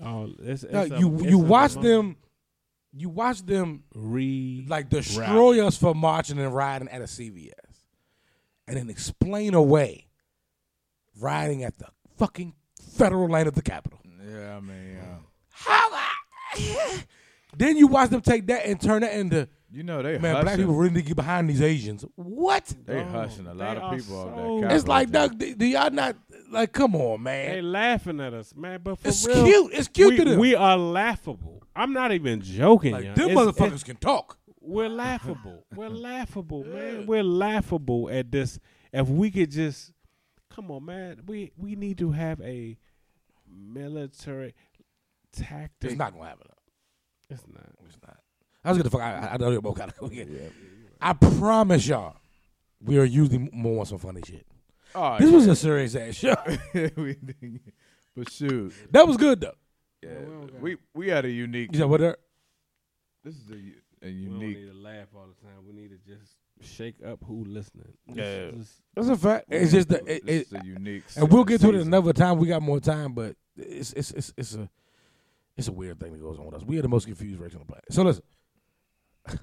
Oh, you watch them like destroy us for marching and riding at a CVS, and then explain away riding at the fucking federal land of the Capitol. Yeah, I mean, how? Then you watch them take that and turn that into they man hushing. Black people really need to get behind these Asians. What? They hushing a lot of people on that. It's like, Doug, do y'all not? Like, come on, man. They laughing at us, man. But for real, it's cute to them. We are laughable. I'm not even joking. Like, them motherfuckers can talk. We're laughable. We're laughable, man. We're laughable at this. If we could just, come on, man. We need to have a military tactic. It's not gonna happen. It's not. I was gonna fuck. I don't know about that. I promise y'all, we are usually more on some funny shit. Oh, this was a serious ass show. But shoot, that was good though. Yeah, we had a unique. You know what? This is a unique. We don't need to laugh all the time. We need to just shake up who listening. Yeah, that's a fact. It's just a unique. And we'll get to it another time. We got more time, but it's a weird thing that goes on with us. We are the most confused race on the planet. So listen, if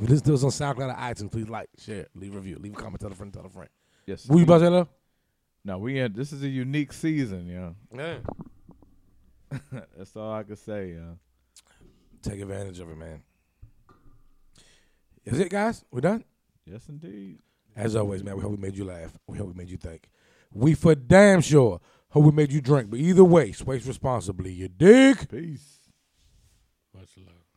you listen to us on SoundCloud or iTunes, please like, share, leave a review, leave a comment, tell a friend. Yes. Were you about to say that? No, this is a unique season, yo. Yeah. That's all I can say, yo. Take advantage of it, man. Is it, guys? We're done? Yes, indeed. As always, man, we hope we made you laugh. We hope we made you think. We for damn sure hope we made you drink. But either way, space responsibly. You dig? Peace. Much love.